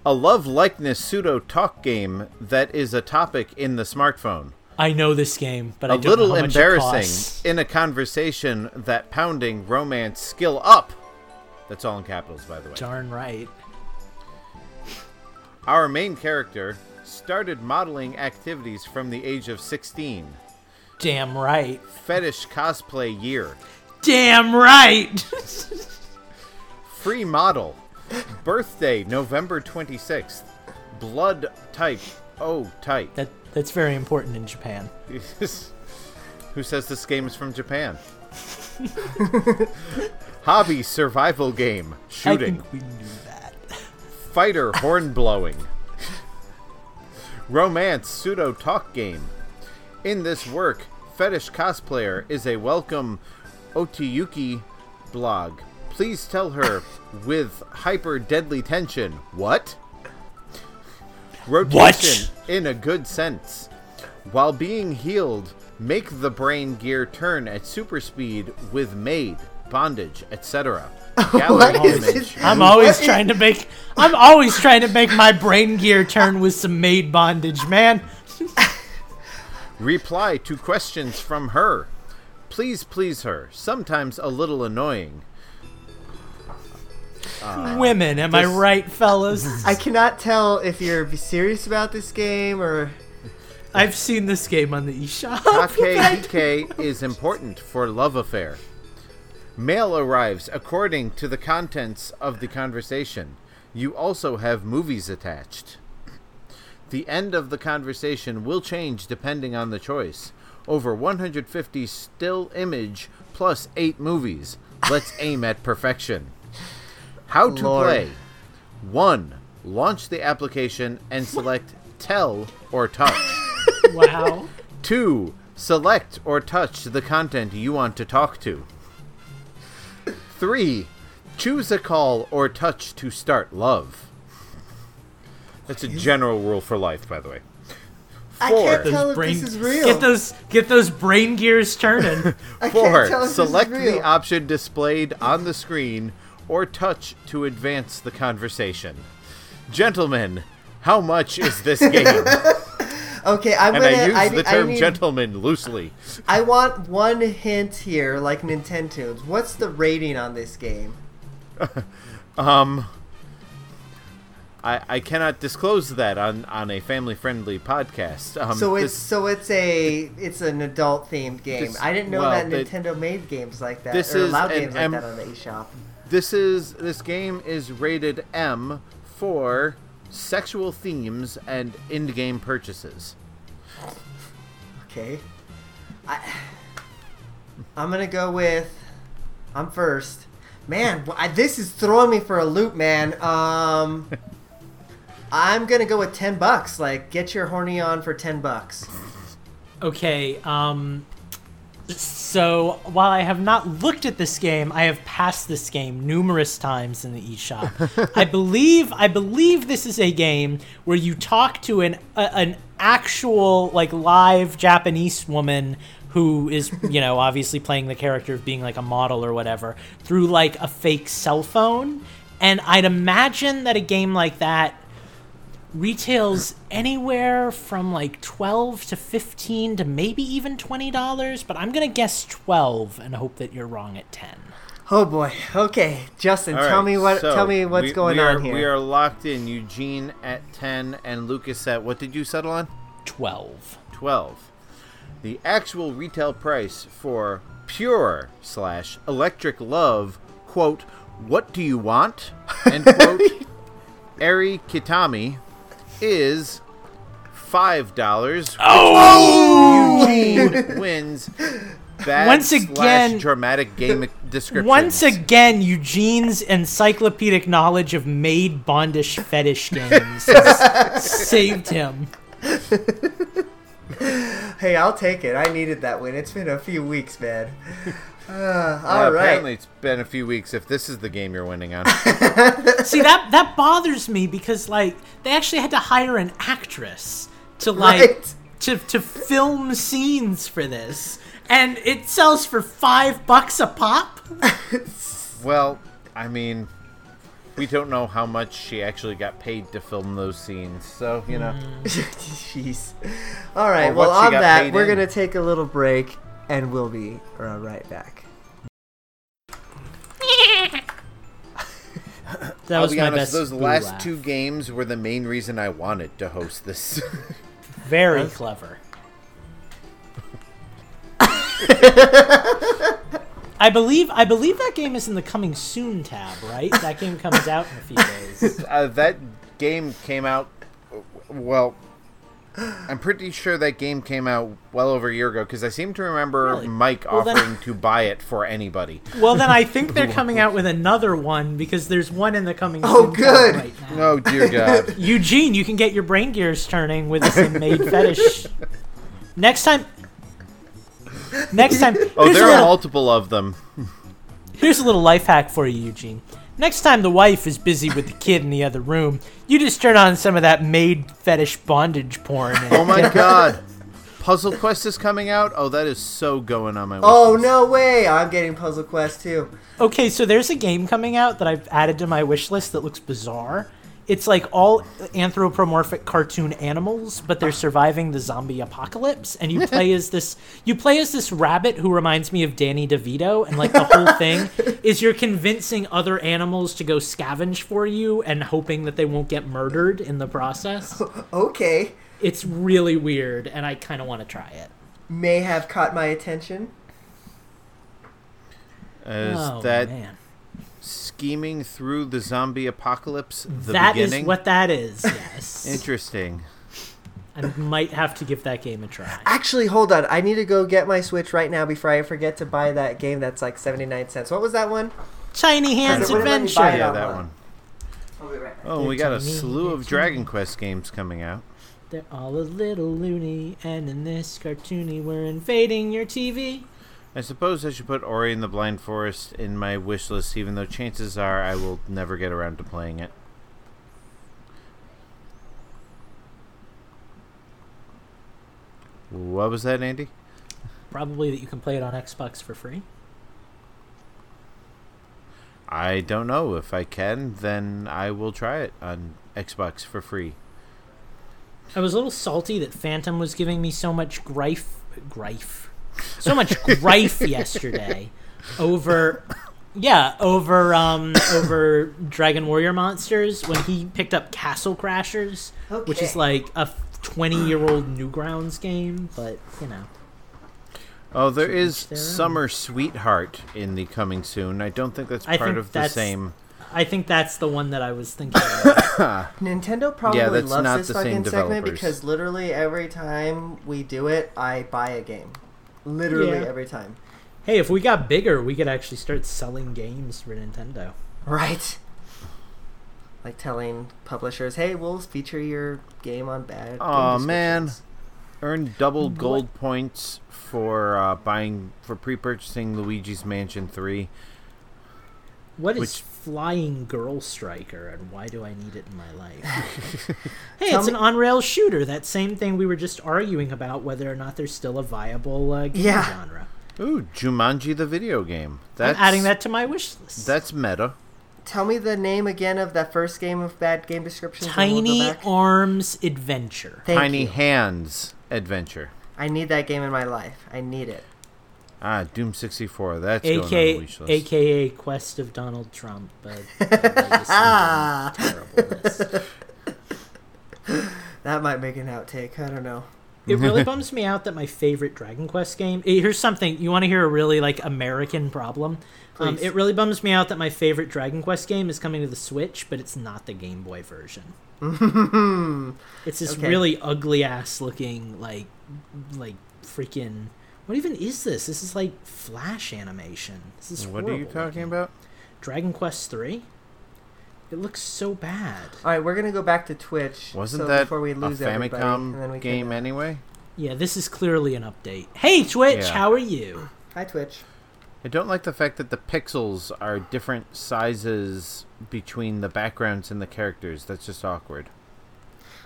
A love-likeness pseudo-talk game that is a topic in the smartphone. I know this game, but I don't know how much it costs. A little embarrassing in a conversation that pounding romance skill up. That's all in capitals, by the way. Darn right. Our main character started modeling activities from the age of 16. Damn right. Fetish cosplay year. Damn right. Free model. Birthday November 26th. Blood type O type. That's very important in Japan. Who says this game is from Japan? Hobby survival game. Shooting. I think we knew that. Fighter horn blowing. Romance pseudo talk game. In this work, Fetish Cosplayer is a welcome Otayuki blog. Please tell her with hyper deadly tension. What? Rotation in a good sense. While being healed, make the brain gear turn at super speed with maid, bondage, etc. I'm always trying to make my brain gear turn with some maid bondage, man. Reply to questions from her. Please her. Sometimes a little annoying. Women, am I right, fellas? I cannot tell if you're serious about this game or... I've seen this game on the eShop. Takehike is important for love affair. Mail arrives according to the contents of the conversation. You also have movies attached. The end of the conversation will change depending on the choice. Over 150 still image plus 8 movies. Let's aim at perfection. How to play. 1. Launch the application and select tell or touch. Wow. 2. Select or touch the content you want to talk to. 3. Choose a call or touch to start love. That's a general rule for life, by the way. 4. I can't tell if this is real. Get those brain gears turning. 4. Select the option displayed on the screen or touch to advance the conversation. Gentlemen, how much is this game? Okay, I use the term gentlemen loosely. I want one hint here, like Nintendo's. What's the rating on this game? I cannot disclose that on a family-friendly podcast. So it's an adult-themed game. I didn't know that Nintendo made games like that or allowed games like that on the eShop. This game is rated M for sexual themes and in-game purchases. Okay, I'm gonna go with I'm first. Man, this is throwing me for a loop, man. I'm going to go with $10. Like, get your horny on for $10. Okay. So while I have not looked at this game, I have passed this game numerous times in the eShop. I believe this is a game where you talk to an actual like live Japanese woman who is, you know, obviously playing the character of being like a model or whatever through like a fake cell phone. And I'd imagine that a game like that retails anywhere from like $12 to $15 to maybe even $20, but I'm gonna guess $12 and hope that you're wrong at $10. Oh boy. Okay, Justin, right, tell me what's going on here. We are locked in. Eugene at 10 and Lucas at, what did you settle on? 12. The actual retail price for Pure/Electric Love, quote, what do you want? End quote, Ari Kitami is $5. Oh! Eugene wins. Bad/dramatic game description. Once again, Eugene's encyclopedic knowledge of maid bondage fetish games saved him. Hey, I'll take it. I needed that win. It's been a few weeks, man. All right. Apparently, it's been a few weeks. If this is the game you're winning on, see that bothers me because like they actually had to hire an actress to like to film scenes for this, and it sells for $5 a pop. Well, I mean, we don't know how much she actually got paid to film those scenes, so you know. Jeez. All right. Well, on that, we're gonna take a little break. And we'll be right back. That was my best. Those last two games were the main reason I wanted to host this. Very clever. I believe that game is in the coming soon tab, right? That game comes out in a few days. That game came out. Well, I'm pretty sure that game came out well over a year ago because I seem to remember really? Mike offering to buy it for anybody. Well, then I think they're coming out with another one because there's one in the coming. Oh, good. Right now. Oh, dear God. Eugene, you can get your brain gears turning with some maid fetish. Next time. Oh, there are multiple of them. Here's a little life hack for you, Eugene. Next time the wife is busy with the kid in the other room, you just turn on some of that maid fetish bondage porn. Oh my God. Puzzle Quest is coming out? Oh, that is so going on my list. Oh, no way. I'm getting Puzzle Quest too. Okay, so there's a game coming out that I've added to my wish list that looks bizarre. It's like all anthropomorphic cartoon animals, but they're surviving the zombie apocalypse, and you play as this rabbit who reminds me of Danny DeVito, and like the whole thing is you're convincing other animals to go scavenge for you and hoping that they won't get murdered in the process. Okay. It's really weird, and I kind of want to try it. May have caught my attention. Man. Scheming through the zombie apocalypse, the beginning? That is what that is, yes. Interesting. I might have to give that game a try. Actually, hold on. I need to go get my Switch right now before I forget to buy that game that's like 79 cents. What was that one? Tiny Hands Adventure. Yeah, that one. I'll be right back. Oh, we got a slew of Dragon Quest games coming out. They're all a little loony, and in this cartoony, we're invading your TV. I suppose I should put Ori and the Blind Forest in my wish list, even though chances are I will never get around to playing it. What was that, Andy? Probably that you can play it on Xbox for free. I don't know. If I can, then I will try it on Xbox for free. I was a little salty that Phantom was giving me so much grife yesterday over Dragon Warrior Monsters when he picked up Castle Crashers, which is like a 20-year-old Newgrounds game, but you know. Oh, there is Summer Sweetheart in the coming soon. I don't think that's part of the same. I think that's the one that I was thinking of. Nintendo probably loves this fucking segment because literally every time we do it, I buy a game. Literally every time. Hey, if we got bigger, we could actually start selling games for Nintendo. Right. Like telling publishers, hey, we'll feature your game on bad. Oh, man. Earn double gold points for pre-purchasing Luigi's Mansion 3. What is Flying Girl Striker, and why do I need it in my life? Hey, it's an on-rail shooter. That same thing we were just arguing about, whether or not there's still a viable game genre. Ooh, Jumanji the video game. I'm adding that to my wish list. That's meta. Tell me the name again of that first game of that game description. Tiny Arms Adventure. Tiny Hands Adventure. I need that game in my life. I need it. Ah, Doom 64. That's going on the wish list. AKA Quest of Donald Trump. Terrible list. That might make an outtake. I don't know. It really bums me out that my favorite Dragon Quest game... Here's something. You want to hear a really, American problem? It really bums me out that my favorite Dragon Quest game is coming to the Switch, but it's not the Game Boy version. It's this really ugly-ass looking, freaking... What even is this? This is like Flash animation. This is horrible. What are you talking about? Dragon Quest 3? It looks so bad. All right, we're going to go back to Twitch. Wasn't that before we lose a Famicom game anyway? Yeah, this is clearly an update. Hey, Twitch, how are you? Hi, Twitch. I don't like the fact that the pixels are different sizes between the backgrounds and the characters. That's just awkward.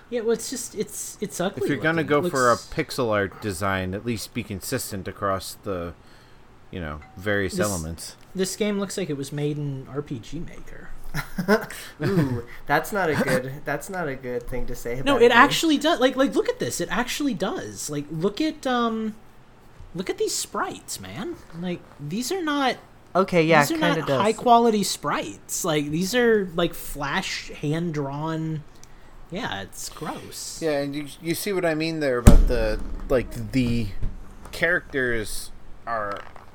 Yeah, well, it's ugly. If you're going to go for a pixel art design, at least be consistent across the, various elements. This game looks like it was made in RPG Maker. Ooh, that's not a good thing to say. No, it actually does. Like look at this. It actually does. Like look at these sprites, man. Like these are not these are not high quality sprites. Like these are like Flash hand drawn. Yeah, it's gross. Yeah, and you see what I mean there about the characters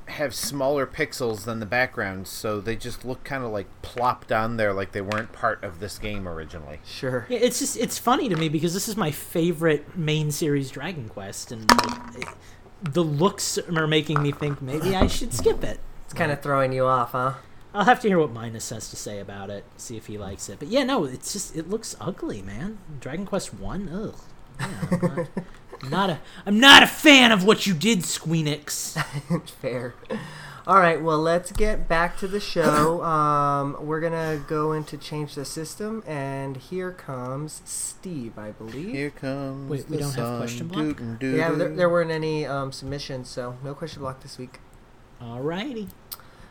have smaller pixels than the backgrounds, so they just look kind of like plopped on there like they weren't part of this game originally. Sure. Yeah, it's funny to me because this is my favorite main series Dragon Quest, and the looks are making me think maybe I should skip it. It's kind of throwing you off, huh? I'll have to hear what Minus has to say about it, see if he likes it. But yeah, no, it's just, it looks ugly, man. Dragon Quest 1? Ugh. Yeah, I'm not a fan of what you did, Squeenix. Fair. All right, well, let's get back to the show. We're going to go into Change the System, and here comes Steve, I believe. Here comes Wait, we the don't sun. Have question block? Yeah, there weren't any submissions, so no question block this week. All righty.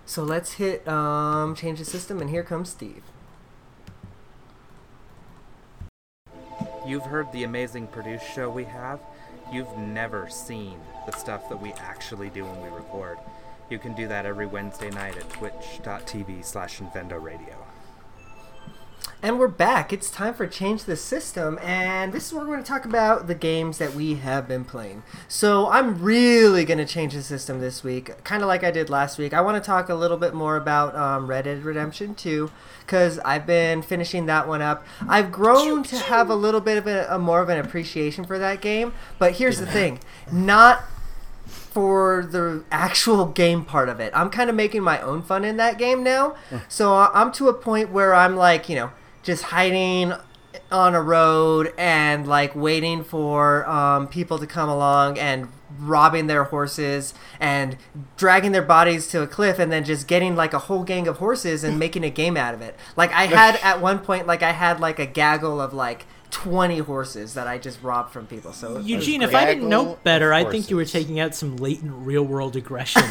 So let's hit Change the System, and here comes Steve. You've heard the amazing produce show we have. You've never seen the stuff that we actually do when we record. You can do that every Wednesday night at twitch.tv/InfendoRadio. And we're back. It's time for Change the System, and this is where we're going to talk about the games that we have been playing. So I'm really going to change the system this week, kind of like I did last week. I want to talk a little bit more about Red Dead Redemption 2, because I've been finishing that one up. I've grown to have a little bit of a more of an appreciation for that game, but here's the thing. Not for the actual game part of it. I'm kind of making my own fun in that game now. So I'm to a point where I'm like, just hiding on a road and like waiting for people to come along and robbing their horses and dragging their bodies to a cliff and then just getting like a whole gang of horses and making a game out of it. Like I had at one point, I had a gaggle of 20 horses that I just robbed from people. So Eugene, if I didn't know better, I think you were taking out some latent real-world aggression.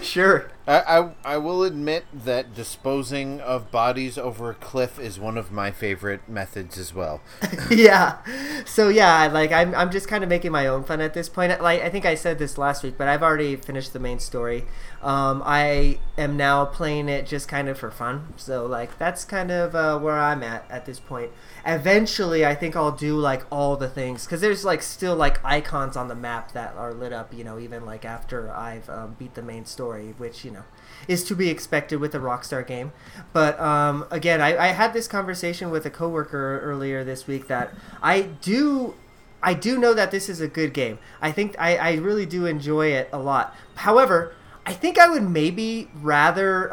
Sure. I will admit that disposing of bodies over a cliff is one of my favorite methods as well. Yeah. So yeah, I'm just kind of making my own fun at this point. I think I said this last week, but I've already finished the main story. I am now playing it just kind of for fun. So that's kind of where I'm at this point. Eventually, I think I'll do all the things, because there's still icons on the map that are lit up, even after I've beat the main story, which is to be expected with a Rockstar game. But again, I had this conversation with a coworker earlier this week that I do know that this is a good game. I think I really do enjoy it a lot. However, I think I would maybe rather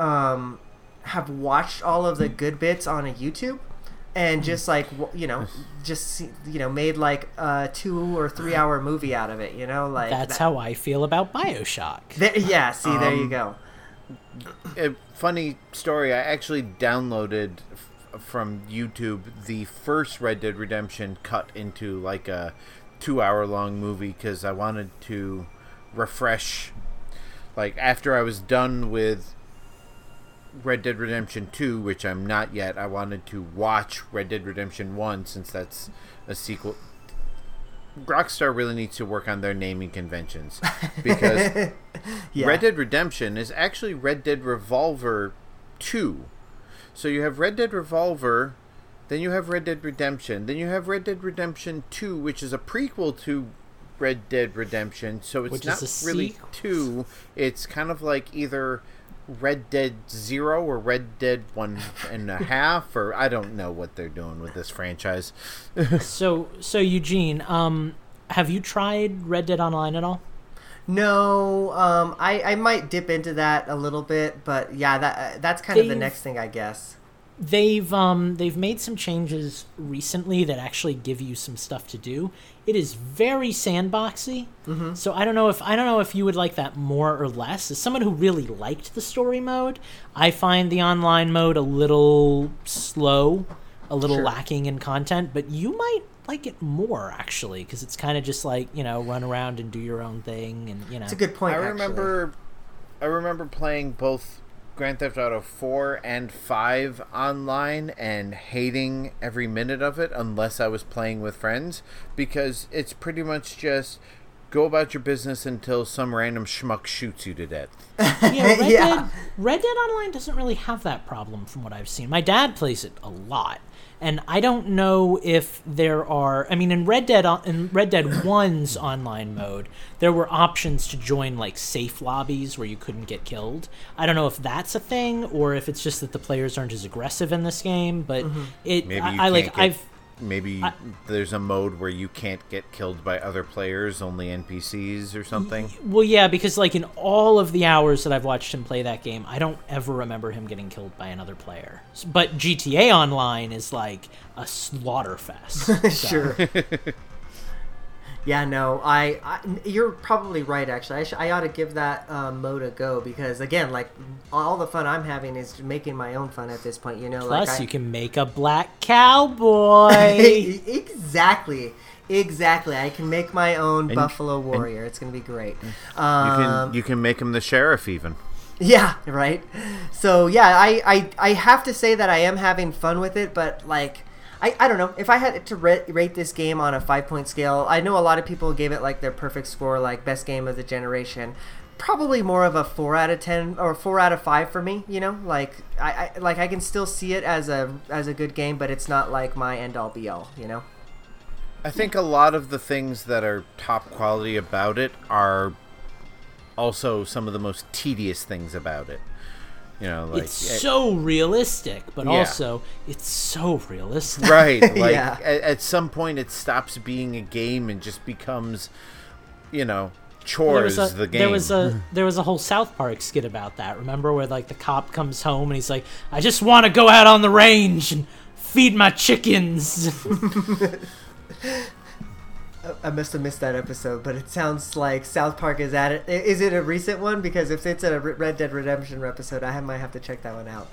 have watched all of the good bits on a YouTube and just like, you know, made like a 2 or 3 hour movie out of it, you know, like that's how I feel about BioShock. There you go. A funny story, I actually downloaded from YouTube the first Red Dead Redemption cut into like a 2 hour long movie because I wanted to refresh, like after I was done with Red Dead Redemption 2, which I'm not yet. I wanted to watch Red Dead Redemption 1 since that's a sequel. Rockstar really needs to work on their naming conventions because Red Dead Redemption is actually Red Dead Revolver 2. So you have Red Dead Revolver, then you have Red Dead Redemption, then you have Red Dead Redemption 2, which is a prequel to Red Dead Redemption. So it's not really 2. It's kind of like either Red Dead 0 or Red Dead 1.5, or I don't know what they're doing with this franchise. So Eugene, have you tried Red Dead Online at all? No, I might dip into that a little bit, but yeah, that's kind of the next thing, I guess. They've made some changes recently that actually give you some stuff to do. It is very sandboxy, mm-hmm. So I don't know if you would like that more or less. As someone who really liked the story mode, I find the online mode a little slow, a little lacking in content. But you might like it more actually, because it's kind of just like, you know, run around and do your own thing, and you know. It's a good point. I remember playing both Grand Theft Auto 4 and 5 online and hating every minute of it unless I was playing with friends, because it's pretty much just go about your business until some random schmuck shoots you to death. Yeah, Red Dead Online doesn't really have that problem from what I've seen. My dad plays it a lot, and I don't know if there are... I mean, in Red Dead 1's online mode, there were options to join, like, safe lobbies where you couldn't get killed. I don't know if that's a thing or if it's just that the players aren't as aggressive in this game, but mm-hmm. There's a mode where you can't get killed by other players, only NPCs or something. Well, yeah, because like in all of the hours that I've watched him play that game, I don't ever remember him getting killed by another player. But GTA Online is like a slaughter fest. So. Sure. Yeah, no, you're probably right, actually. I ought to give that mode a go because, again, like, all the fun I'm having is making my own fun at this point, you know? Plus, like you can make a black cowboy. Exactly. I can make my own Buffalo Warrior. It's going to be great. You can make him the sheriff, even. Yeah, right? So, yeah, I have to say that I am having fun with it, but, like... I don't know. If I had to rate this game on a 5-point scale, I know a lot of people gave it like their perfect score, like best game of the generation. Probably more of a 4 out of 10 or 4 out of 5 for me. You know, like I can still see it as a good game, but it's not like my end all be all. You know. I think a lot of the things that are top quality about it are also some of the most tedious things about it. You know, like, so realistic, but also it's so realistic. Right. Like at some point it stops being a game and just becomes, you know, chores. The game. There was a whole South Park skit about that. Remember where like the cop comes home and he's like, I just want to go out on the range and feed my chickens. I must have missed that episode, but it sounds like South Park is at it. Is it a recent one? Because if it's a Red Dead Redemption episode, I might have to check that one out.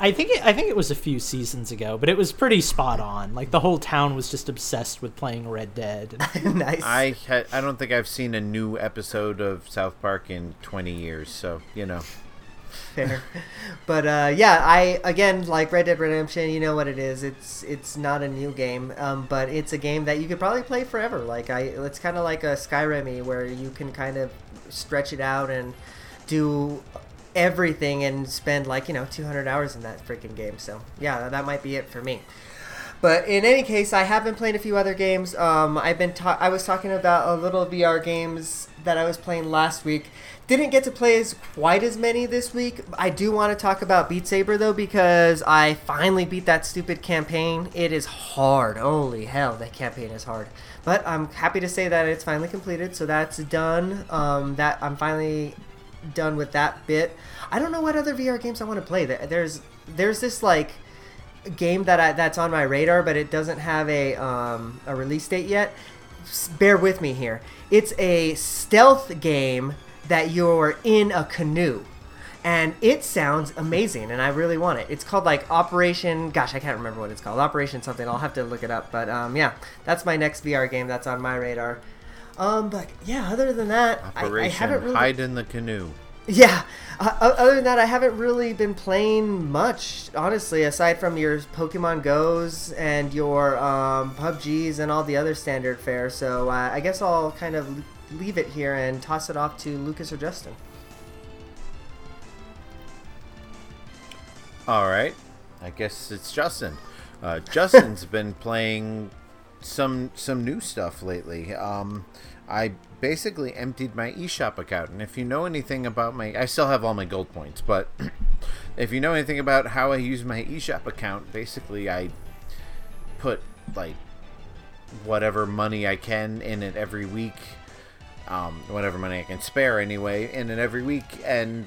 I think it was a few seasons ago, but it was pretty spot on. Like the whole town was just obsessed with playing Red Dead. Nice. I don't think I've seen a new episode of South Park in 20 years, so you know. Fair. But I like Red Dead Redemption, you know what it is. It's not a new game, but it's a game that you could probably play forever. Like it's kind of like a Skyrim-y where you can kind of stretch it out and do everything and spend like, you know, 200 hours in that freaking game. So yeah, that might be it for me. But in any case, I have been playing a few other games. I was talking about a little VR games that I was playing last week. Didn't get to play quite as many this week. I do want to talk about Beat Saber, though, because I finally beat that stupid campaign. It is hard. Holy hell, that campaign is hard. But I'm happy to say that it's finally completed, so that's done. That I'm finally done with that bit. I don't know what other VR games I want to play. There's this, like... game that that's on my radar, but it doesn't have a release date yet. Bear with me here. It's a stealth game that you're in a canoe, and it sounds amazing, and I really want it. It's called like Operation. Gosh, I can't remember what it's called. Operation something. I'll have to look it up. But yeah, that's my next VR game that's on my radar. But yeah, other than that, I haven't really... Hide in the Canoe. Yeah. Other than that, I haven't really been playing much, honestly, aside from your Pokemon Go's and your PUBGs and all the other standard fare. So I guess I'll kind of leave it here and toss it off to Lucas or Justin. All right. I guess it's Justin. Justin's been playing some new stuff lately. I basically emptied my eShop account, and if you know anything about my... I still have all my gold points, but if you know anything about how I use my eShop account, basically I put, like, whatever money I can in it every week, whatever money I can spare anyway, in it every week, and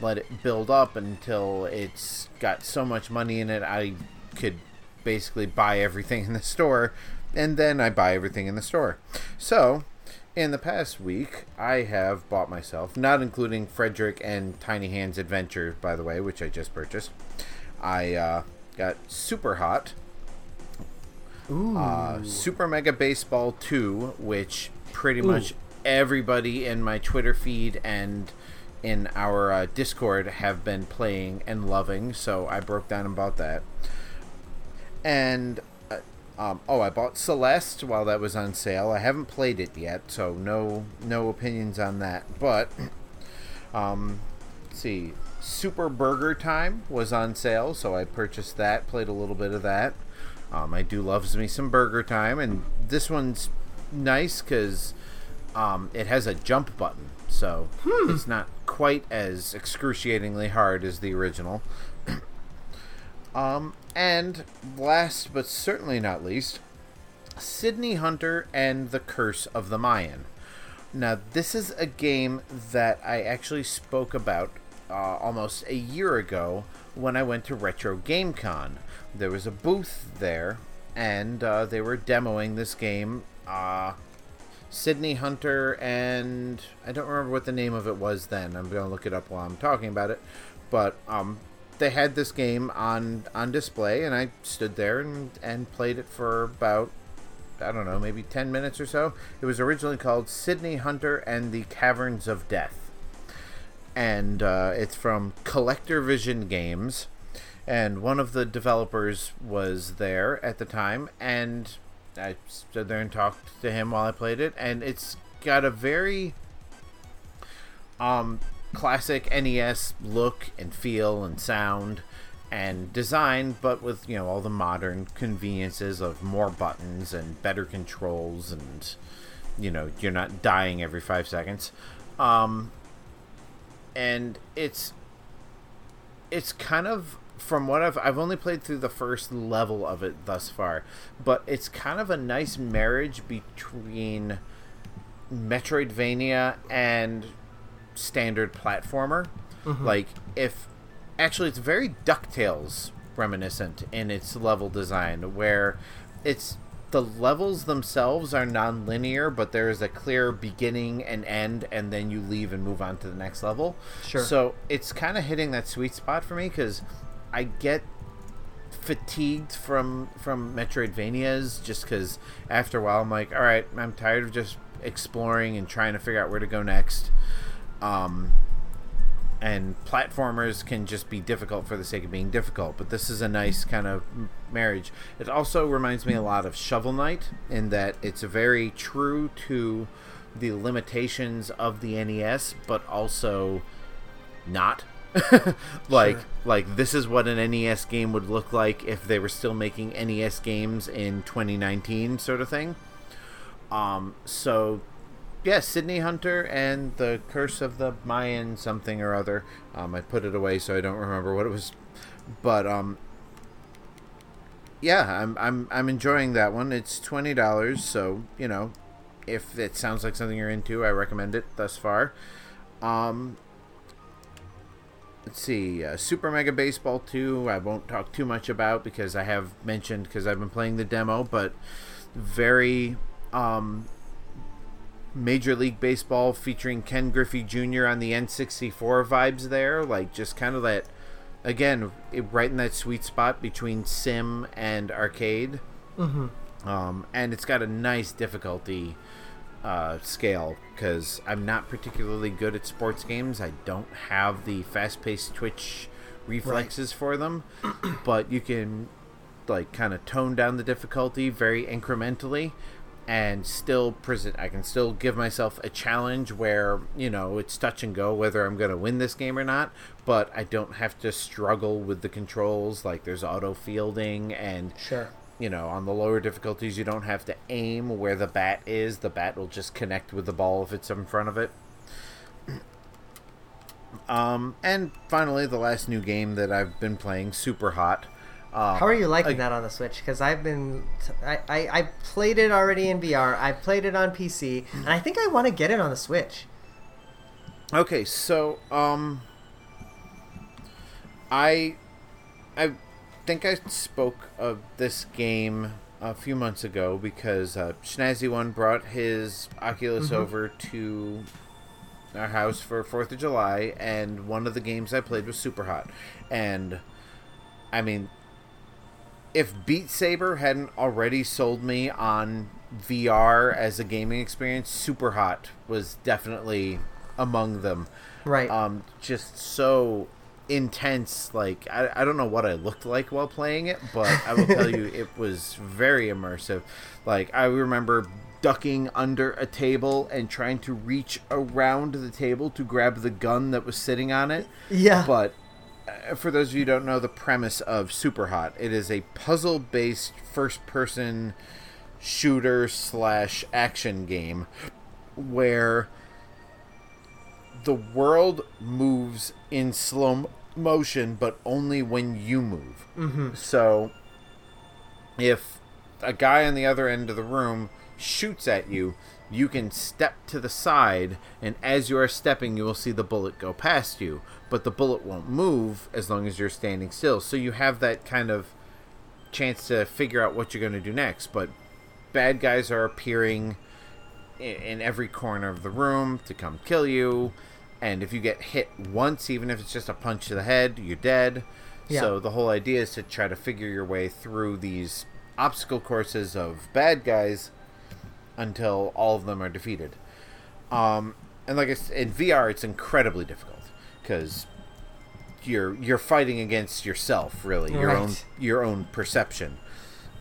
let it build up until it's got so much money in it I could basically buy everything in the store, and then I buy everything in the store. So... in the past week, I have bought myself, not including Frederic and Tiny Hands Adventure, by the way, which I just purchased. I got Super Hot, Super Mega Baseball 2, which pretty much everybody in my Twitter feed and in our Discord have been playing and loving, so I broke down about that. And... I bought Celeste while that was on sale. I haven't played it yet, so no opinions on that. But, let's see, Super Burger Time was on sale, so I purchased that, played a little bit of that. I do love me some Burger Time, and this one's nice because it has a jump button, so it's not quite as excruciatingly hard as the original. And last but certainly not least, Sydney Hunter and the Curse of the Mayan. Now, this is a game that I actually spoke about almost a year ago when I went to Retro Game Con. There was a booth there, and they were demoing this game, Sydney Hunter, and I don't remember what the name of it was then. I'm going to look it up while I'm talking about it, but... they had this game on display, and I stood there and played it for about, I don't know, maybe 10 minutes or so. It was originally called Sydney Hunter and the Caverns of Death. And it's from Collector Vision Games. And one of the developers was there at the time, and I stood there and talked to him while I played it. And it's got a very... classic NES look and feel and sound and design, but with, you know, all the modern conveniences of more buttons and better controls, and, you know, you're not dying every 5 seconds. And it's kind of, from what I've only played through the first level of it thus far, but it's kind of a nice marriage between Metroidvania and standard platformer. Like, if actually it's very DuckTales reminiscent in its level design, where it's the levels themselves are non-linear, but there is a clear beginning and end, and then you leave and move on to the next level. Sure. So it's kind of hitting that sweet spot for me, because I get fatigued from Metroidvanias, just because after a while I'm like, all right, I'm tired of just exploring and trying to figure out where to go next. And platformers can just be difficult for the sake of being difficult, but this is a nice kind of marriage. It also reminds me a lot of Shovel Knight, in that it's very true to the limitations of the NES, but also not. Like this is what an NES game would look like if they were still making NES games in 2019, sort of thing. So... yeah, Sydney Hunter and the Curse of the Mayan something or other. I put it away, so I don't remember what it was. But yeah, I'm enjoying that one. It's $20, so, you know, if it sounds like something you're into, I recommend it thus far. Let's see, Super Mega Baseball 2, I won't talk too much about because I have mentioned, because I've been playing the demo, but very Major League Baseball featuring Ken Griffey Jr. on the N64 vibes there, like just kind of that, again, right in that sweet spot between sim and arcade. Mm-hmm. And it's got a nice difficulty scale, because I'm not particularly good at sports games. I don't have the fast-paced twitch reflexes for them, but you can like kind of tone down the difficulty very incrementally and still present. I can still give myself a challenge where, you know, it's touch and go whether I'm going to win this game or not, but I don't have to struggle with the controls. Like there's auto fielding and you know, on the lower difficulties, you don't have to aim where the bat is. The bat will just connect with the ball if it's in front of it. And finally, the last new game that I've been playing, Super Hot. How are you liking that on the Switch? Because I've been... I played it already in VR. I played it on PC. And I think I want to get it on the Switch. Okay, so... I think I spoke of this game a few months ago because Schnazzy One brought his Oculus over to our house for 4th of July, and one of the games I played was Super Hot. And, I mean, if Beat Saber hadn't already sold me on VR as a gaming experience, Super Hot was definitely among them. Right. Just so... intense, like I don't know what I looked like while playing it, but I will tell you it was very immersive. Like I remember ducking under a table and trying to reach around the table to grab the gun that was sitting on it. Yeah. But for those of you who don't know the premise of Super Hot, it is a puzzle-based first-person shooter slash action game where the world moves in slow motion, but only when you move. Mm-hmm. So if a guy on the other end of the room shoots at you, you can step to the side, and as you are stepping, you will see the bullet go past you. But the bullet won't move as long as you're standing still. So you have that kind of chance to figure out what you're going to do next. But bad guys are appearing in every corner of the room to come kill you. And if you get hit once, even if it's just a punch to the head, you're dead. Yeah. So the whole idea is to try to figure your way through these obstacle courses of bad guys until all of them are defeated. And like I said, in VR, it's incredibly difficult because you're fighting against yourself, really, your own perception.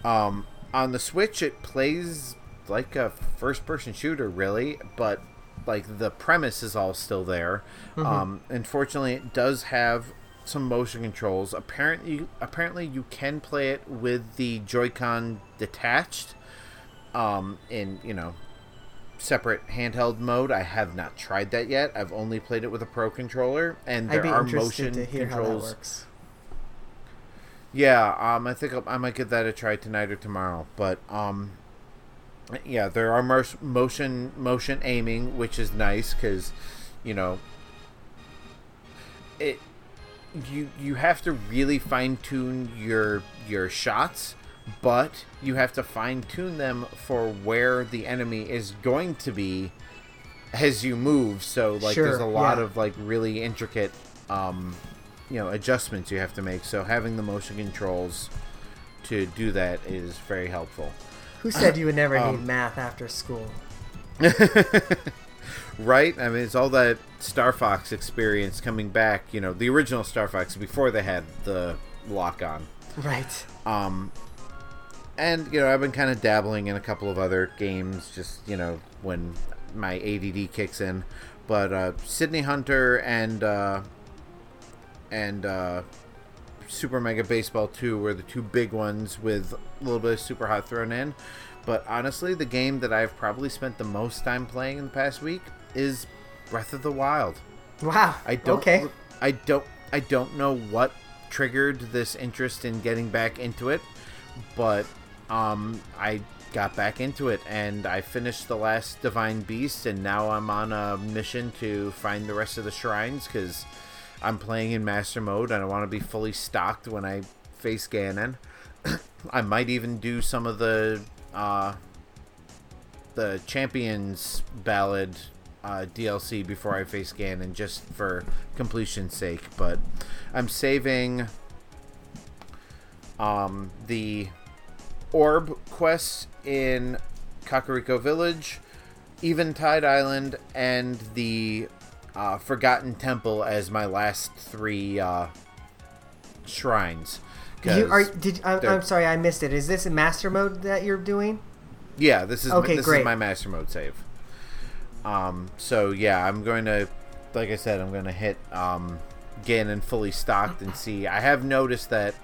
On the Switch, it plays like a first-person shooter, really, but like the premise is all still there. Mm-hmm. Unfortunately, it does have some motion controls. Apparently you can play it with the Joy-Con detached, in, you know, separate handheld mode. I have not tried that yet. I've only played it with a pro controller, and there are motion controls. Yeah, I think I might give that a try tonight or tomorrow, but yeah, there are motion aiming, which is nice because, you know, you have to really fine tune your shots, but you have to fine tune them for where the enemy is going to be as you move. So like there's a lot of like really intricate, you know, adjustments you have to make. So having the motion controls to do that is very helpful. Who said you would never need math after school? Right? I mean, it's all that Star Fox experience coming back. You know, the original Star Fox before they had the lock on. Right. And, you know, I've been kind of dabbling in a couple of other games just, you know, when my ADD kicks in. But Sydney Hunter and Super Mega Baseball 2 were the two big ones with a little bit of Super Hot thrown in. But honestly, the game that I've probably spent the most time playing in the past week is Breath of the Wild. Wow. I don't know what triggered this interest in getting back into it, but I got back into it, and I finished the last Divine Beast, and now I'm on a mission to find the rest of the shrines because I'm playing in Master Mode, and I want to be fully stocked when I face Ganon. I might even do some of the Champions Ballad DLC before I face Ganon, just for completion's sake. But I'm saving the Orb quests in Kakariko Village, Eventide Island, and the Forgotten Temple as my last three shrines. I'm sorry, I missed it. Is this in Master Mode that you're doing? Yeah, this is okay, this is my Master Mode save. So yeah, I'm going to, like I said, I'm going to hit Ganon fully stocked and see. I have noticed that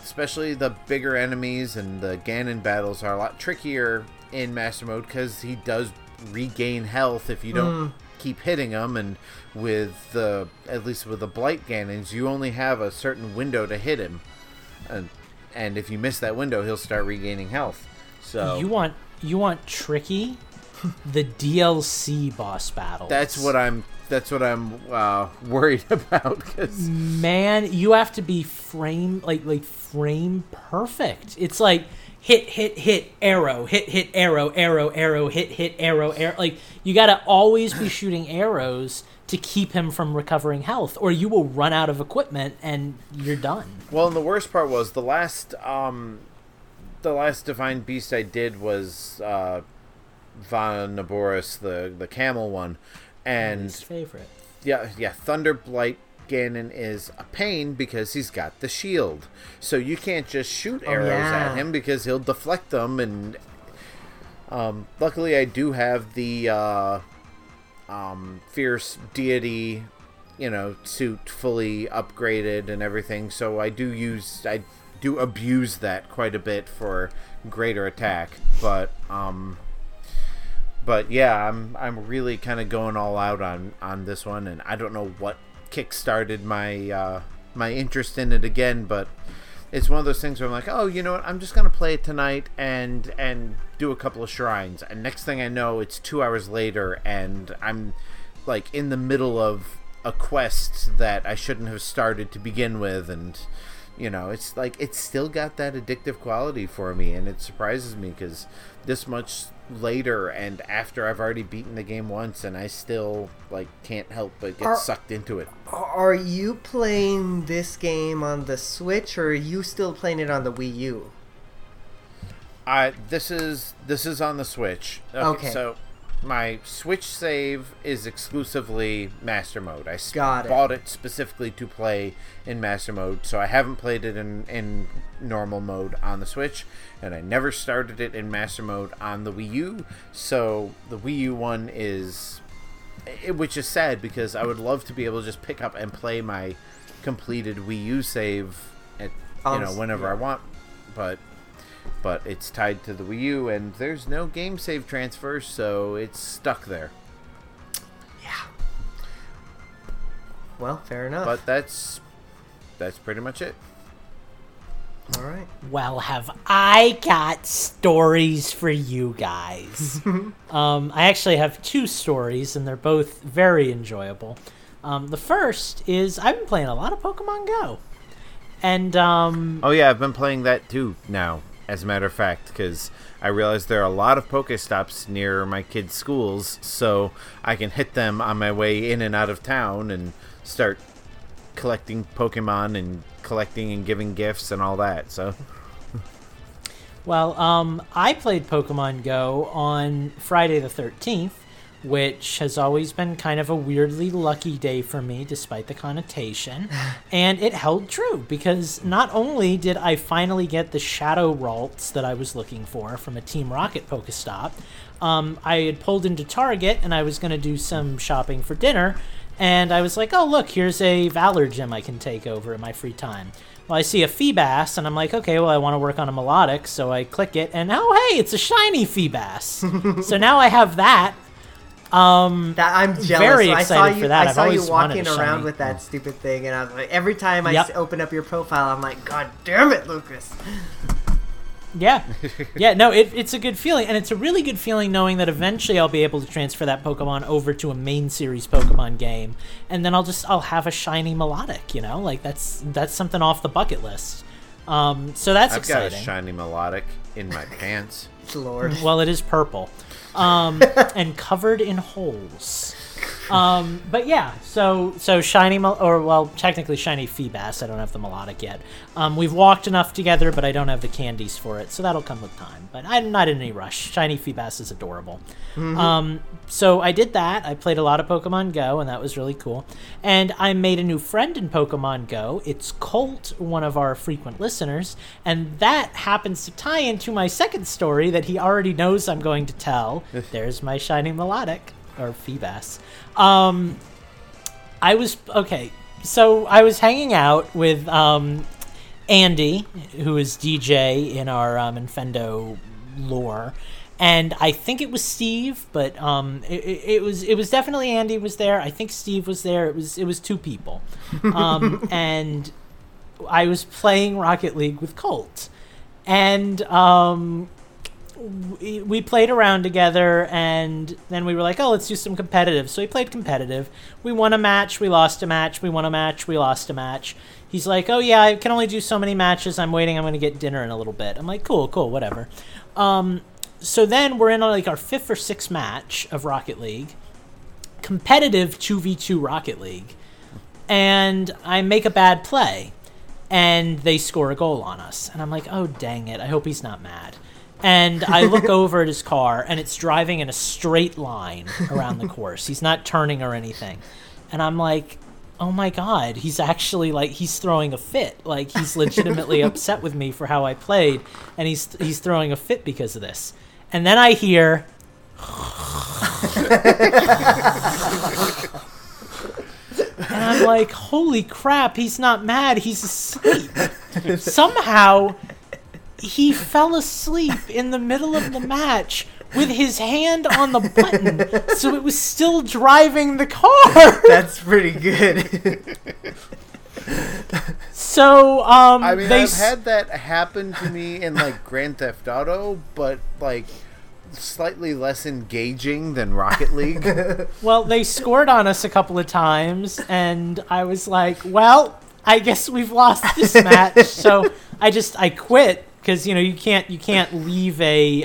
especially the bigger enemies and the Ganon battles are a lot trickier in Master Mode because he does regain health if you don't keep hitting him, and with the, at least with the Blight Ganons, you only have a certain window to hit him, and if you miss that window, he'll start regaining health. So you want tricky, the DLC boss battle. That's what I'm worried about. Cause man, you have to be frame perfect. It's like hit arrow, hit arrow, hit arrow, arrow. Like, you got to always be shooting arrows to keep him from recovering health, or you will run out of equipment and you're done. Well, and the worst part was the last Divine Beast I did was Vana Naboris, the camel one. And his favorite. Yeah, Thunder Blight Ganon is a pain because he's got the shield. So you can't just shoot arrows at him because he'll deflect them. And luckily I do have the Fierce Deity, suit fully upgraded and everything. So I do abuse that quite a bit for greater attack. But yeah, I'm really kind of going all out on this one, and I don't know what kickstarted my my interest in it again, but it's one of those things where I'm like, oh, you know what, I'm just gonna play it tonight and do a couple of shrines, and next thing I know, it's 2 hours later, and I'm like in the middle of a quest that I shouldn't have started to begin with, and it's like, it's still got that addictive quality for me, and it surprises me because this much later and after I've already beaten the game once, and I still can't help but get sucked into it. Are you playing this game on the Switch, or are you still playing it on the Wii U? This is on the Switch. Okay. So my Switch save is exclusively Master Mode. I bought it specifically to play in Master Mode, so I haven't played it in normal mode on the Switch, and I never started it in Master Mode on the Wii U, so the Wii U one is... which is sad, because I would love to be able to just pick up and play my completed Wii U save at, whenever I want, but it's tied to the Wii U, and there's no game save transfer, so it's stuck there. Yeah. Well, fair enough. But that's pretty much it. All right. Well, have I got stories for you guys. I actually have two stories, and they're both very enjoyable. The first is I've been playing a lot of Pokemon Go. And oh, yeah, I've been playing that, too, now. As a matter of fact, because I realized there are a lot of Pokestops near my kids' schools, so I can hit them on my way in and out of town and start collecting Pokemon and collecting and giving gifts and all that. So, well, I played Pokemon Go on Friday the 13th, which has always been kind of a weirdly lucky day for me, despite the connotation. And it held true, because not only did I finally get the Shadow Ralts that I was looking for from a Team Rocket Pokestop, I had pulled into Target, and I was going to do some shopping for dinner, and I was like, oh, look, here's a Valor Gem I can take over in my free time. Well, I see a Feebas, and I'm like, okay, well, I want to work on a Melodic, so I click it, and oh, hey, it's a shiny Feebas! So now I have that. That I'm jealous. Very excited for that. I saw you walking around with that stupid thing, and I was like, every time I open up your profile, I'm like, God damn it, Lucas. Yeah. Yeah, no, it's a good feeling. And it's a really good feeling knowing that eventually I'll be able to transfer that Pokemon over to a main series Pokemon game. And then I'll have a shiny Milotic, you know? Like, that's something off the bucket list. So that's exciting. I've got a shiny Milotic in my pants. Lord. Well, it is purple. And covered in holes. But yeah, so shiny, or well, technically shiny Feebas. I don't have the Milotic yet. We've walked enough together, but I don't have the candies for it, so that'll come with time. But I'm not in any rush. Shiny Feebas is adorable. Mm-hmm. So I did that. I played a lot of Pokemon Go, and that was really cool. And I made a new friend in Pokemon Go. It's Colt, one of our frequent listeners, and that happens to tie into my second story that he already knows I'm going to tell. There's my shiny Milotic. Or Feebas. I was hanging out with Andy, who is DJ in our Infendo lore, and I think it was Steve, but it was definitely Andy was there. I think Steve was there. It was two people, and I was playing Rocket League with Colt, and we played around together, and then we were like, oh, let's do some competitive. So we played competitive. We won a match. We lost a match. We won a match. We lost a match. He's like, oh, yeah, I can only do so many matches. I'm waiting. I'm going to get dinner in a little bit. I'm like, cool, whatever. So then we're in like our fifth or sixth match of Rocket League, competitive 2v2 Rocket League. And I make a bad play, and they score a goal on us. And I'm like, oh, dang it. I hope he's not mad. And I look over at his car, and it's driving in a straight line around the course. He's not turning or anything. And I'm like, oh, my God, he's actually, like, he's throwing a fit. Like, he's legitimately upset with me for how I played, and he's throwing a fit because of this. And then I hear... And I'm like, holy crap, he's not mad. He's asleep. Somehow... He fell asleep in the middle of the match with his hand on the button, so it was still driving the car. That's pretty good. So, I mean, I've had that happen to me in, like, Grand Theft Auto, but, like, slightly less engaging than Rocket League. Well, they scored on us a couple of times, and I was like, well, I guess we've lost this match, so I quit. Because, you know, you can't leave a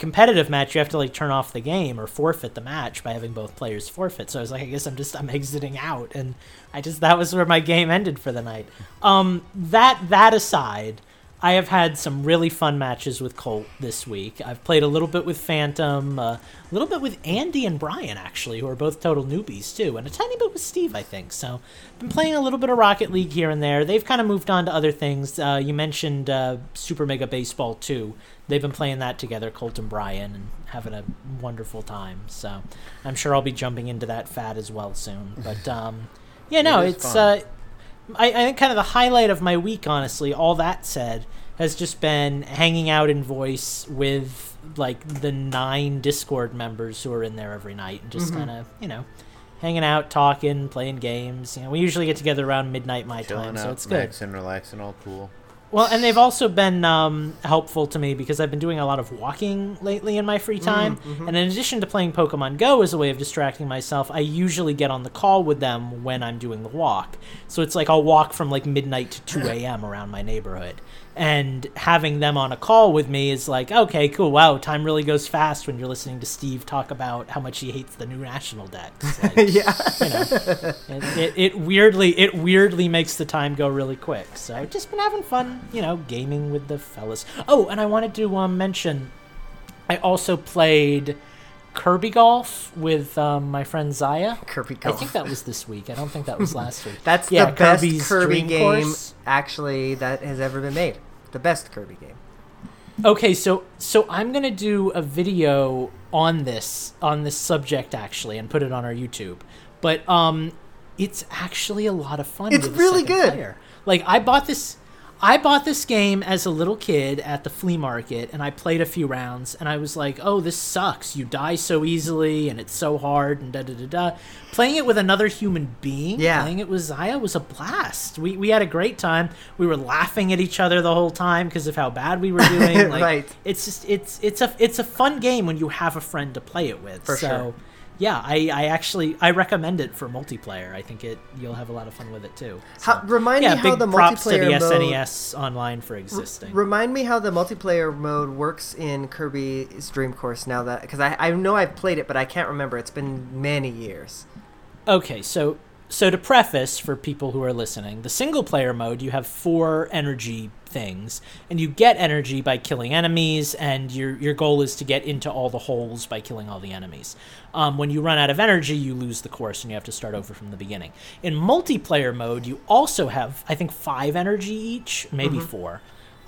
competitive match. You have to, like, turn off the game or forfeit the match by having both players forfeit. So I was like, I guess I'm exiting out. And that was where my game ended for the night. That aside, I have had some really fun matches with Colt this week. I've played a little bit with Phantom, a little bit with Andy and Brian, actually, who are both total newbies, too, and a tiny bit with Steve, I think. So I've been playing a little bit of Rocket League here and there. They've kind of moved on to other things. You mentioned Super Mega Baseball 2. They've been playing that together, Colt and Brian, and having a wonderful time. So I'm sure I'll be jumping into that fad as well soon. But, yeah, no, it's... I think kind of the highlight of my week, honestly, all that said, has just been hanging out in voice with, like, the 9 Discord members who are in there every night and just kind of, you know, hanging out, talking, playing games. You know, we usually get together around midnight my time, so it's good. Chilling out, relaxing, all cool. Well, and they've also been helpful to me because I've been doing a lot of walking lately in my free time. And in addition to playing Pokemon Go as a way of distracting myself, I usually get on the call with them when I'm doing the walk. So it's like I'll walk from, like, midnight to 2 a.m. around my neighborhood. And having them on a call with me is like, okay, cool, wow, time really goes fast when you're listening to Steve talk about how much he hates the new national deck. Like, yeah. You know, it weirdly makes the time go really quick. So I've just been having fun, you know, gaming with the fellas. Oh, and I wanted to mention, I also played Kirby Golf with my friend Zaya. Kirby Golf. I think that was this week. I don't think that was last week. That's the best Kirby game, actually, that has ever been made. The best Kirby game. Okay, so I'm going to do a video on this subject, actually, and put it on our YouTube. But it's actually a lot of fun. It's really good. Player. Like, I bought this... I bought this game as a little kid at the flea market, and I played a few rounds, and I was like, oh, this sucks. You die so easily, and it's so hard, and da-da-da-da. Playing it with another human being, playing it with Zaya, was a blast. We had a great time. We were laughing at each other the whole time because of how bad we were doing. Like, right. It's just it's a fun game when you have a friend to play it with. For sure. Yeah, I actually recommend it for multiplayer. I think you'll have a lot of fun with it too. So, remind me how the multiplayer mode. Yeah, big props to the SNES Online for existing. Remind me how the multiplayer mode works in Kirby's Dream Course now, that because I know I've played it, but I can't remember. It's been many years. Okay, so to preface for people who are listening, the single player mode, you have 4 energy things, and you get energy by killing enemies, and your goal is to get into all the holes by killing all the enemies. When you run out of energy, you lose the course and you have to start over from the beginning. In multiplayer mode, you also have, I think, 5 energy each, maybe 4,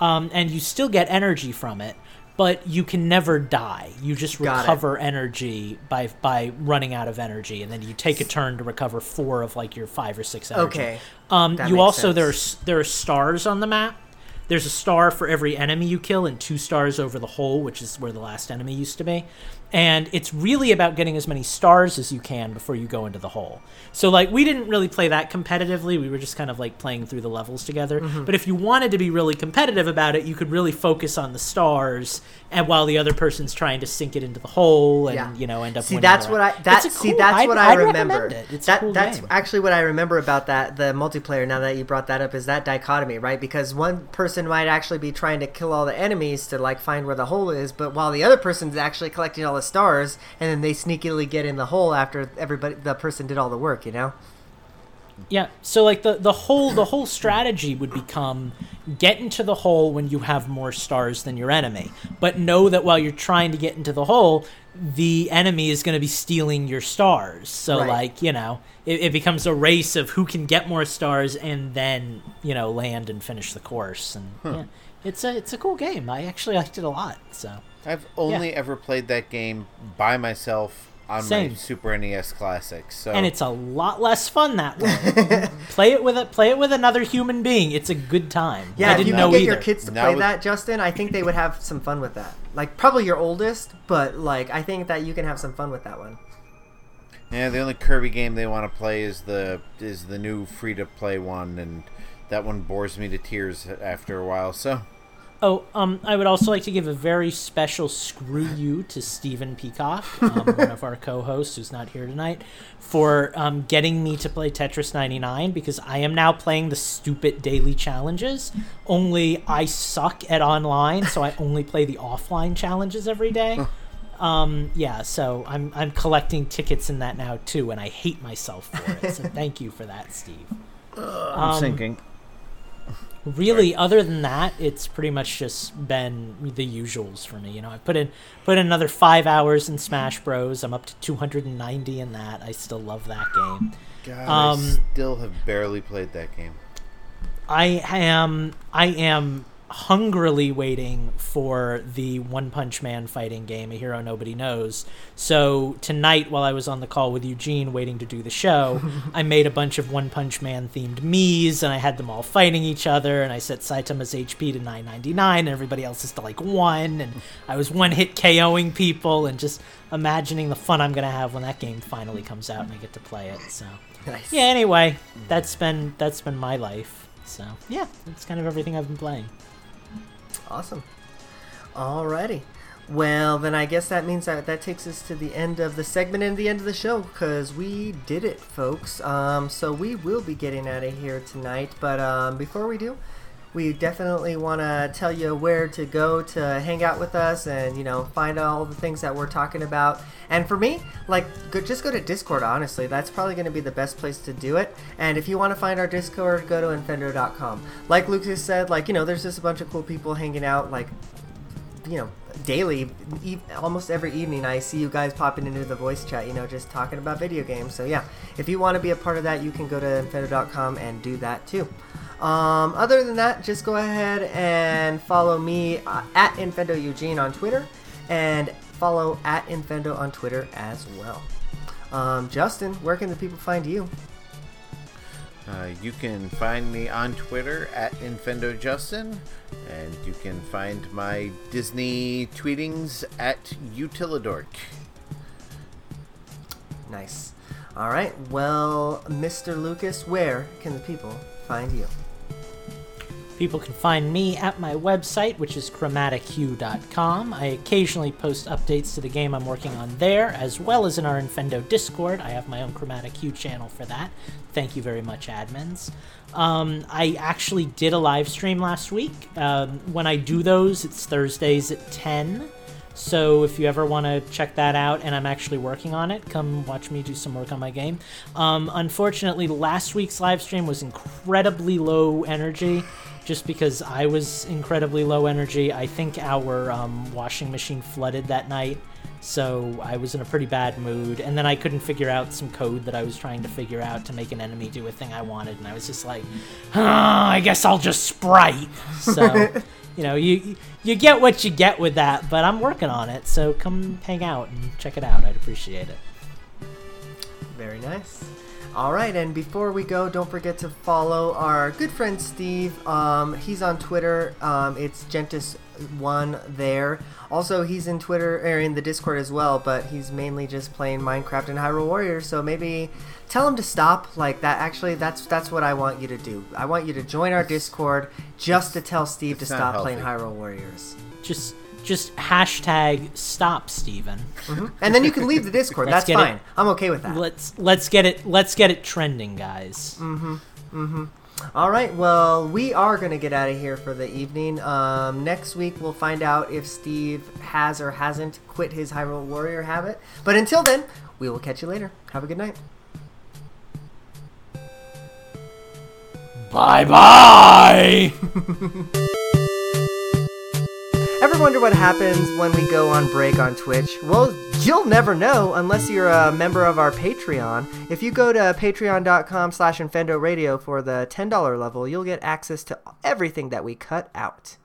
and you still get energy from it, but you can never die. You just recover energy by running out of energy, and then you take a turn to recover 4 of like your 5 or 6 energy. Okay. You also there are stars on the map. There's a star for every enemy you kill and 2 stars over the hole, which is where the last enemy used to be. And it's really about getting as many stars as you can before you go into the hole. So, like, we didn't really play that competitively. We were just kind of, like, playing through the levels together. Mm-hmm. But if you wanted to be really competitive about it, you could really focus on the stars and while the other person's trying to sink it into the hole and, you know, end up winning. That's actually what I remember about that, the multiplayer, now that you brought that up, is that dichotomy, right? Because one person might actually be trying to kill all the enemies to, like, find where the hole is, but while the other person's actually collecting all the stars, and then they sneakily get in the hole after the person did all the work, you know? Yeah, so like the whole strategy would become get into the hole when you have more stars than your enemy, but know that while you're trying to get into the hole, the enemy is going to be stealing your stars. So right. Like, you know, it becomes a race of who can get more stars and then, you know, land and finish the course. And yeah, it's a cool game. I actually liked it a lot. So I've only ever played that game by myself on my Super NES Classic, so. And it's a lot less fun that way. Play it with another human being. It's a good time. Yeah, if you get your kids to play that, Justin, I think they would have some fun with that. Like, probably your oldest, but like I think that you can have some fun with that one. Yeah, the only Kirby game they want to play is the new free-to-play one, and that one bores me to tears after a while, so. Oh, I would also like to give a very special screw you to Stephen Peacock, one of our co-hosts who's not here tonight, for getting me to play Tetris 99, because I am now playing the stupid daily challenges, only I suck at online, so I only play the offline challenges every day. Yeah, so I'm collecting tickets in that now, too, and I hate myself for it, so thank you for that, Steve. I'm sinking. Really, other than that, it's pretty much just been the usuals for me. You know, I put in another 5 hours in Smash Bros. I'm up to 290 in that. I still love that game. God, I still have barely played that game. I am hungrily waiting for the One Punch Man fighting game, A Hero Nobody Knows. So tonight, while I was on the call with Eugene waiting to do the show, I made a bunch of One Punch Man themed Mii's, and I had them all fighting each other, and I set Saitama's HP to 999 and everybody else's to like 1, and I was one hit KOing people, and just imagining the fun I'm gonna have when that game finally comes out and I get to play it. So nice. Yeah, anyway, that's been my life. So yeah, that's kind of everything I've been playing. Awesome. Alrighty. Well, then I guess that means that takes us to the end of the segment and the end of the show, because we did it, folks. So we will be getting out of here tonight. But before we do, we definitely want to tell you where to go to hang out with us and, you know, find all the things that we're talking about. And for me, like, just go to Discord, honestly. That's probably going to be the best place to do it. And if you want to find our Discord, go to infendo.com. Like Lucas said, like, you know, there's just a bunch of cool people hanging out, like, you know, daily, almost every evening I see you guys popping into the voice chat, you know, just talking about video games. So, yeah, if you want to be a part of that, you can go to infendo.com and do that, too. Other than that, just go ahead and follow me at Infendo Eugene on Twitter, and follow at Infendo on Twitter as well. Justin, where can the people find you? You can find me on Twitter at InfendoJustin, and you can find my Disney tweetings at Utilidork. Nice. All right. Well, Mr. Lucas, where can the people find you? People can find me at my website, which is chromatichue.com. I occasionally post updates to the game I'm working on there, as well as in our Infendo Discord. I have my own Chromatic Hue channel for that. Thank you very much, admins. I actually did a live stream last week. When I do those, it's Thursdays at 10. So if you ever want to check that out, and I'm actually working on it, come watch me do some work on my game. Unfortunately, last week's live stream was incredibly low energy. Just because I was incredibly low energy, I think our washing machine flooded that night, so I was in a pretty bad mood. And then I couldn't figure out some code that I was trying to figure out to make an enemy do a thing I wanted, and I was just like, oh, I guess I'll just sprite. So, you know, you get what you get with that, but I'm working on it, so come hang out and check it out. I'd appreciate it. Very nice. All right, and before we go, don't forget to follow our good friend Steve. He's on Twitter. It's Gentis1 there. Also, he's in Twitter or in the Discord as well, but he's mainly just playing Minecraft and Hyrule Warriors. So maybe tell him to stop like that. Actually, that's what I want you to do. I want you to join our Discord just to tell Steve to stop playing Hyrule Warriors. Just hashtag stop Steven. Mm-hmm. And then you can leave the Discord. That's fine. I'm okay with that. Let's get it trending, guys. Mm-hmm. Mm-hmm. All right. Well, we are going to get out of here for the evening. Next week, we'll find out if Steve has or hasn't quit his Hyrule Warrior habit. But until then, we will catch you later. Have a good night. Bye-bye! Ever wonder what happens when we go on break on Twitch? Well, you'll never know unless you're a member of our Patreon. If you go to patreon.com/InfendoRadio for the $10 level, you'll get access to everything that we cut out.